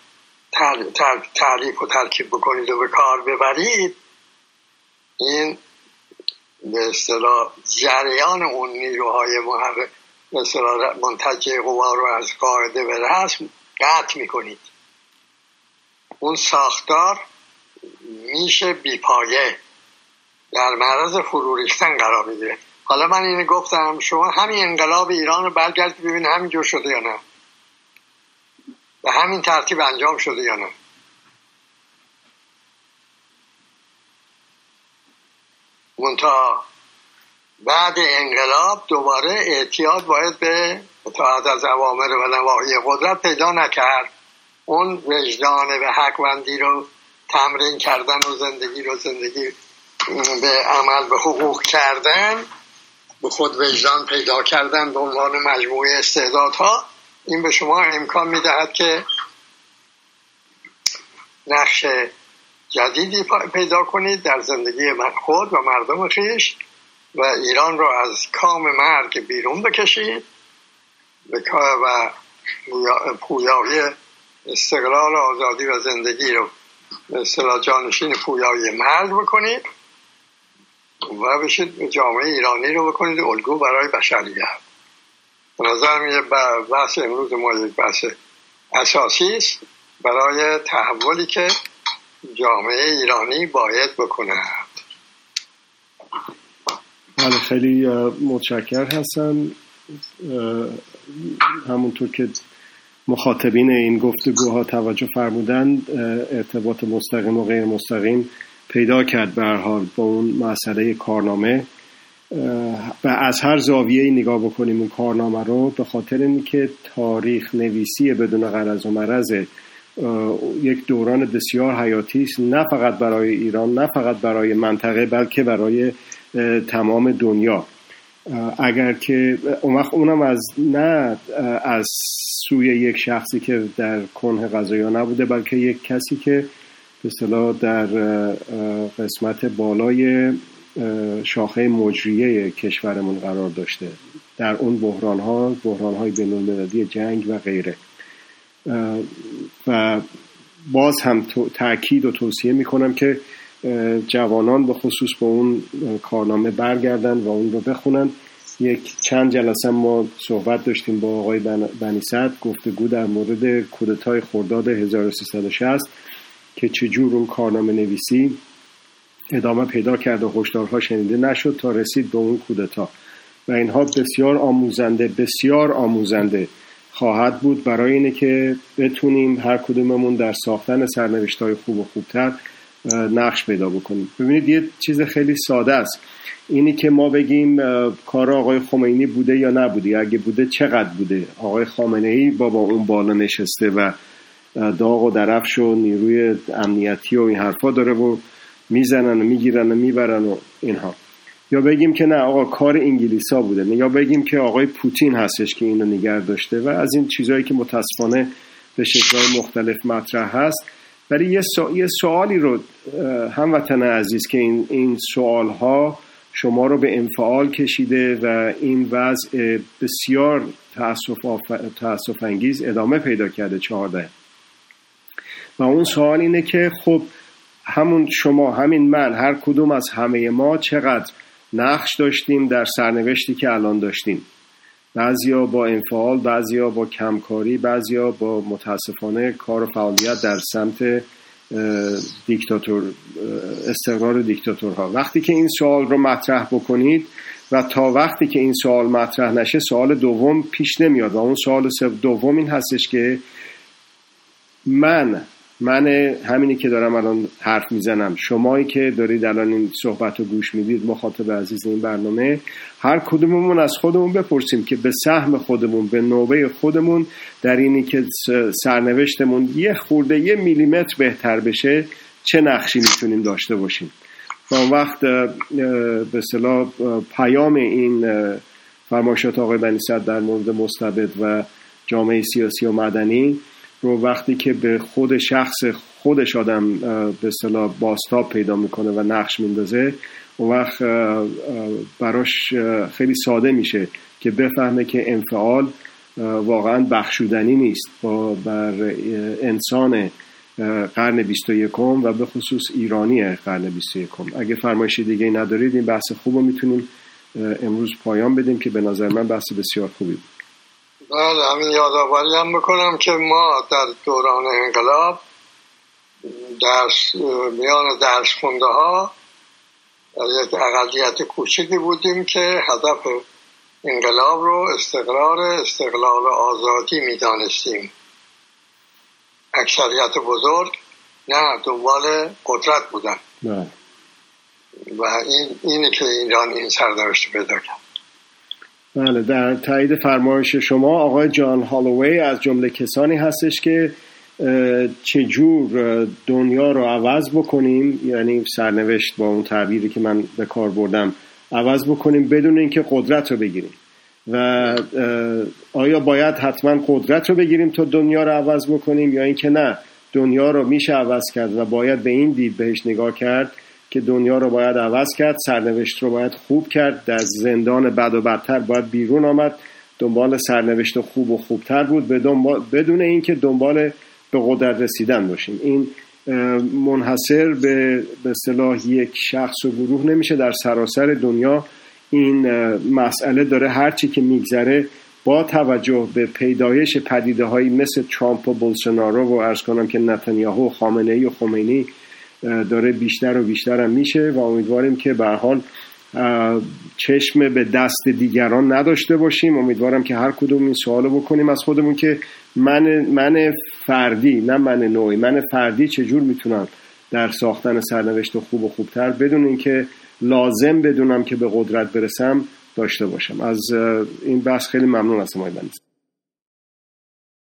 تعریف و ترکیب بکنید و به کار ببرید، این به اصطلاح جریان اون نیروهای محرک به اصطلاح منتجه قوا رو از قاعده به رأس قطع میکنید. اون ساختار میشه بیپایه، در معرض فرو ریختن قرار میگیره. حالا من اینو گفتم، شما همین انقلاب ایران رو برگردید ببینید همینجور شده یا نه، به همین ترتیب انجام شده یا نه. منتها بعد انقلاب دوباره اعتیاد باید به اطاعت از اوامر و نواهی قدرت پیدا نکرد. اون وجدان به حق‌بندی رو تمرین کردن و زندگی رو زندگی به عمل به حقوق کردن، به خود وجدان پیدا کردن به عنوان مجموعه استعدادها، این به شما امکان میدهد که نقش جدیدی پیدا کنید در زندگی خود و مردم خویش و ایران را از کام مرگ بیرون بکشید و پویایی استقلال و آزادی و زندگی رو به اصطلاح جانشین پویایی مرگ بکنید و بشید جامعه ایرانی رو بکنید الگو برای بشریت. به نظر میاد بحث امروز ما یک بحث اساسی است برای تحولی که جامعه ایرانی باید بکنه. بله، خیلی متشکر هستم. همونطور که مخاطبین این گفتگوها توجه فرمودند، ارتباط مستقیم و غیر مستقیم پیدا کرد به هر حال با اون مسئله کارنامه و از هر زاویه‌ای نگاه بکنیم اون کارنامه رو، به خاطر اینکه تاریخ نویسی بدون غرض و مرض یک دوران بسیار حیاتی است، نه فقط برای ایران، نه فقط برای منطقه، بلکه برای تمام دنیا. اگر که اونم از نه از سوی یک شخصی که در کنه قضایا نبوده، بلکه یک کسی که به اصطلاح در قسمت بالای شاخه مجریه کشورمون قرار داشته، در اون بحران ها، بحران های بین‌المللی، جنگ و غیره. و باز هم تأکید و توصیه میکنم که جوانان به خصوص با اون کارنامه برگردن و اون رو بخونن یک چند جلسه ما صحبت داشتیم با آقای بنی صدر، گفتگو در مورد کودتای خرداد هزار و سیصد و شصت که چجور اون کارنامه نویسی ادامه پیدا کرد و هشدارها شنیده نشد تا رسید به اون کودتا، و اینها بسیار آموزنده بسیار آموزنده خواهد بود برای اینه که بتونیم هر کدوممون در ساختن سرنوشت‌های خوب و خوبتر نقش پیدا بکنیم. ببینید یه چیز خیلی ساده است، اینی که ما بگیم کار آقای خمینی بوده یا نبوده، اگه بوده چقدر بوده، آقای خامنه‌ای بابا اون بالا نشسته و داغ و درفش و نیروی امنیتی و این حرفا داره و میزنن و میگیرن و میبرن و اینها، یا بگیم که نه آقا کار انگلیسا بوده، نه یا بگیم که آقای پوتین هستش که اینو نگه داشته و از این چیزایی که متاسفانه به شکل‌های مختلف مطرح هست. ولی یه, سو... یه سوالی رو هموطن عزیز که این این سوال‌ها شما رو به انفعال کشیده و این وضع بسیار تأسف آف... تأسف انگیز ادامه پیدا کرده چهارده، و اون سوال اینه که خب همون شما همین من هر کدوم از همه ما چقدر نقش داشتیم در سرنوشتی که الان داشتیم، بعضیا با انفعال، بعضیا با کمکاری، بعضیا با متاسفانه کار و فعالیت در سمت دیکتاتور، استقرار دیکتاتورها. وقتی که این سوال رو مطرح بکنید و تا وقتی که این سوال مطرح نشه سوال دوم پیش نمیاد، و اون سوال دوم این هستش که من من همینی که دارم الان حرف میزنم، شمایی که دارید الان این صحبت رو گوش میدید، مخاطب عزیز این برنامه، هر کدوممون از خودمون بپرسیم که به سهم خودمون، به نوبه خودمون در اینی که سرنوشتمون یه خورده یه میلیمتر بهتر بشه چه نقشی میتونیم داشته باشیم. با اون وقت به اصطلاح پیام این فرمایشات آقای بنی صدر در مورد مستبد و جامعه سیاسی و مدنی رو وقتی که به خود شخص خودش آدم به اصطلاح بازتاب پیدا میکنه و نقش میندازه، اون وقت براش خیلی ساده میشه که بفهمه که انفعال واقعا بخشودنی نیست با بر انسان قرن بیست و یکم و به خصوص ایرانی قرن بیست و یکم. اگه فرمایش دیگه ندارید این بحث خوب رو میتونیم امروز پایان بدیم که به نظر من بحث بسیار خوبی بود. بله، همین یادآوری هم میکنم که ما در دوران انقلاب درس میان درس خونده ها یک اقلیت کوچکی بودیم که هدف انقلاب رو استقرار، استقلال، آزادی میدانستیم. اکثریت بزرگ نه، دنبال قدرت بودن نه. و این اینه که ایران این سرنوشت پیدا کرد. بله، در تایید فرمایش شما آقای جان هالووی از جمله کسانی هستش که چجور دنیا رو عوض بکنیم، یعنی سرنوشت با اون تعبیری که من به کار بردم عوض بکنیم بدون اینکه قدرت رو بگیریم، و آیا باید حتما قدرت رو بگیریم تا دنیا رو عوض بکنیم یا اینکه نه دنیا رو میشه عوض کرد و باید به این دید بهش نگاه کرد که دنیا رو باید عوض کرد، سرنوشت رو باید خوب کرد، در زندان بد و بدتر باید بیرون آمد، دنبال سرنوشت خوب و خوبتر بود بدون اینکه دنبال به قدرت رسیدن باشیم. این منحصر به به اصطلاح یک شخص و گروه نمیشه، در سراسر دنیا این مسئله داره هرچی که میگذره با توجه به پیدایش پدیده هایی مثل ترامپ و بولسونارو و عرض کنم که نتانیاهو و خامنه‌ای و خمینی داره بیشتر و بیشتر هم میشه، و امیدواریم که به هر حال چشم به دست دیگران نداشته باشیم. امیدوارم که هر کدوم این سوالو بکنیم از خودمون که من من فردی، نه من نوعی، من فردی چجور میتونم در ساختن سرنوشت خوب و خوبتر بدون اینکه لازم بدونم که به قدرت برسم داشته باشم. از این بحث خیلی ممنون هستم.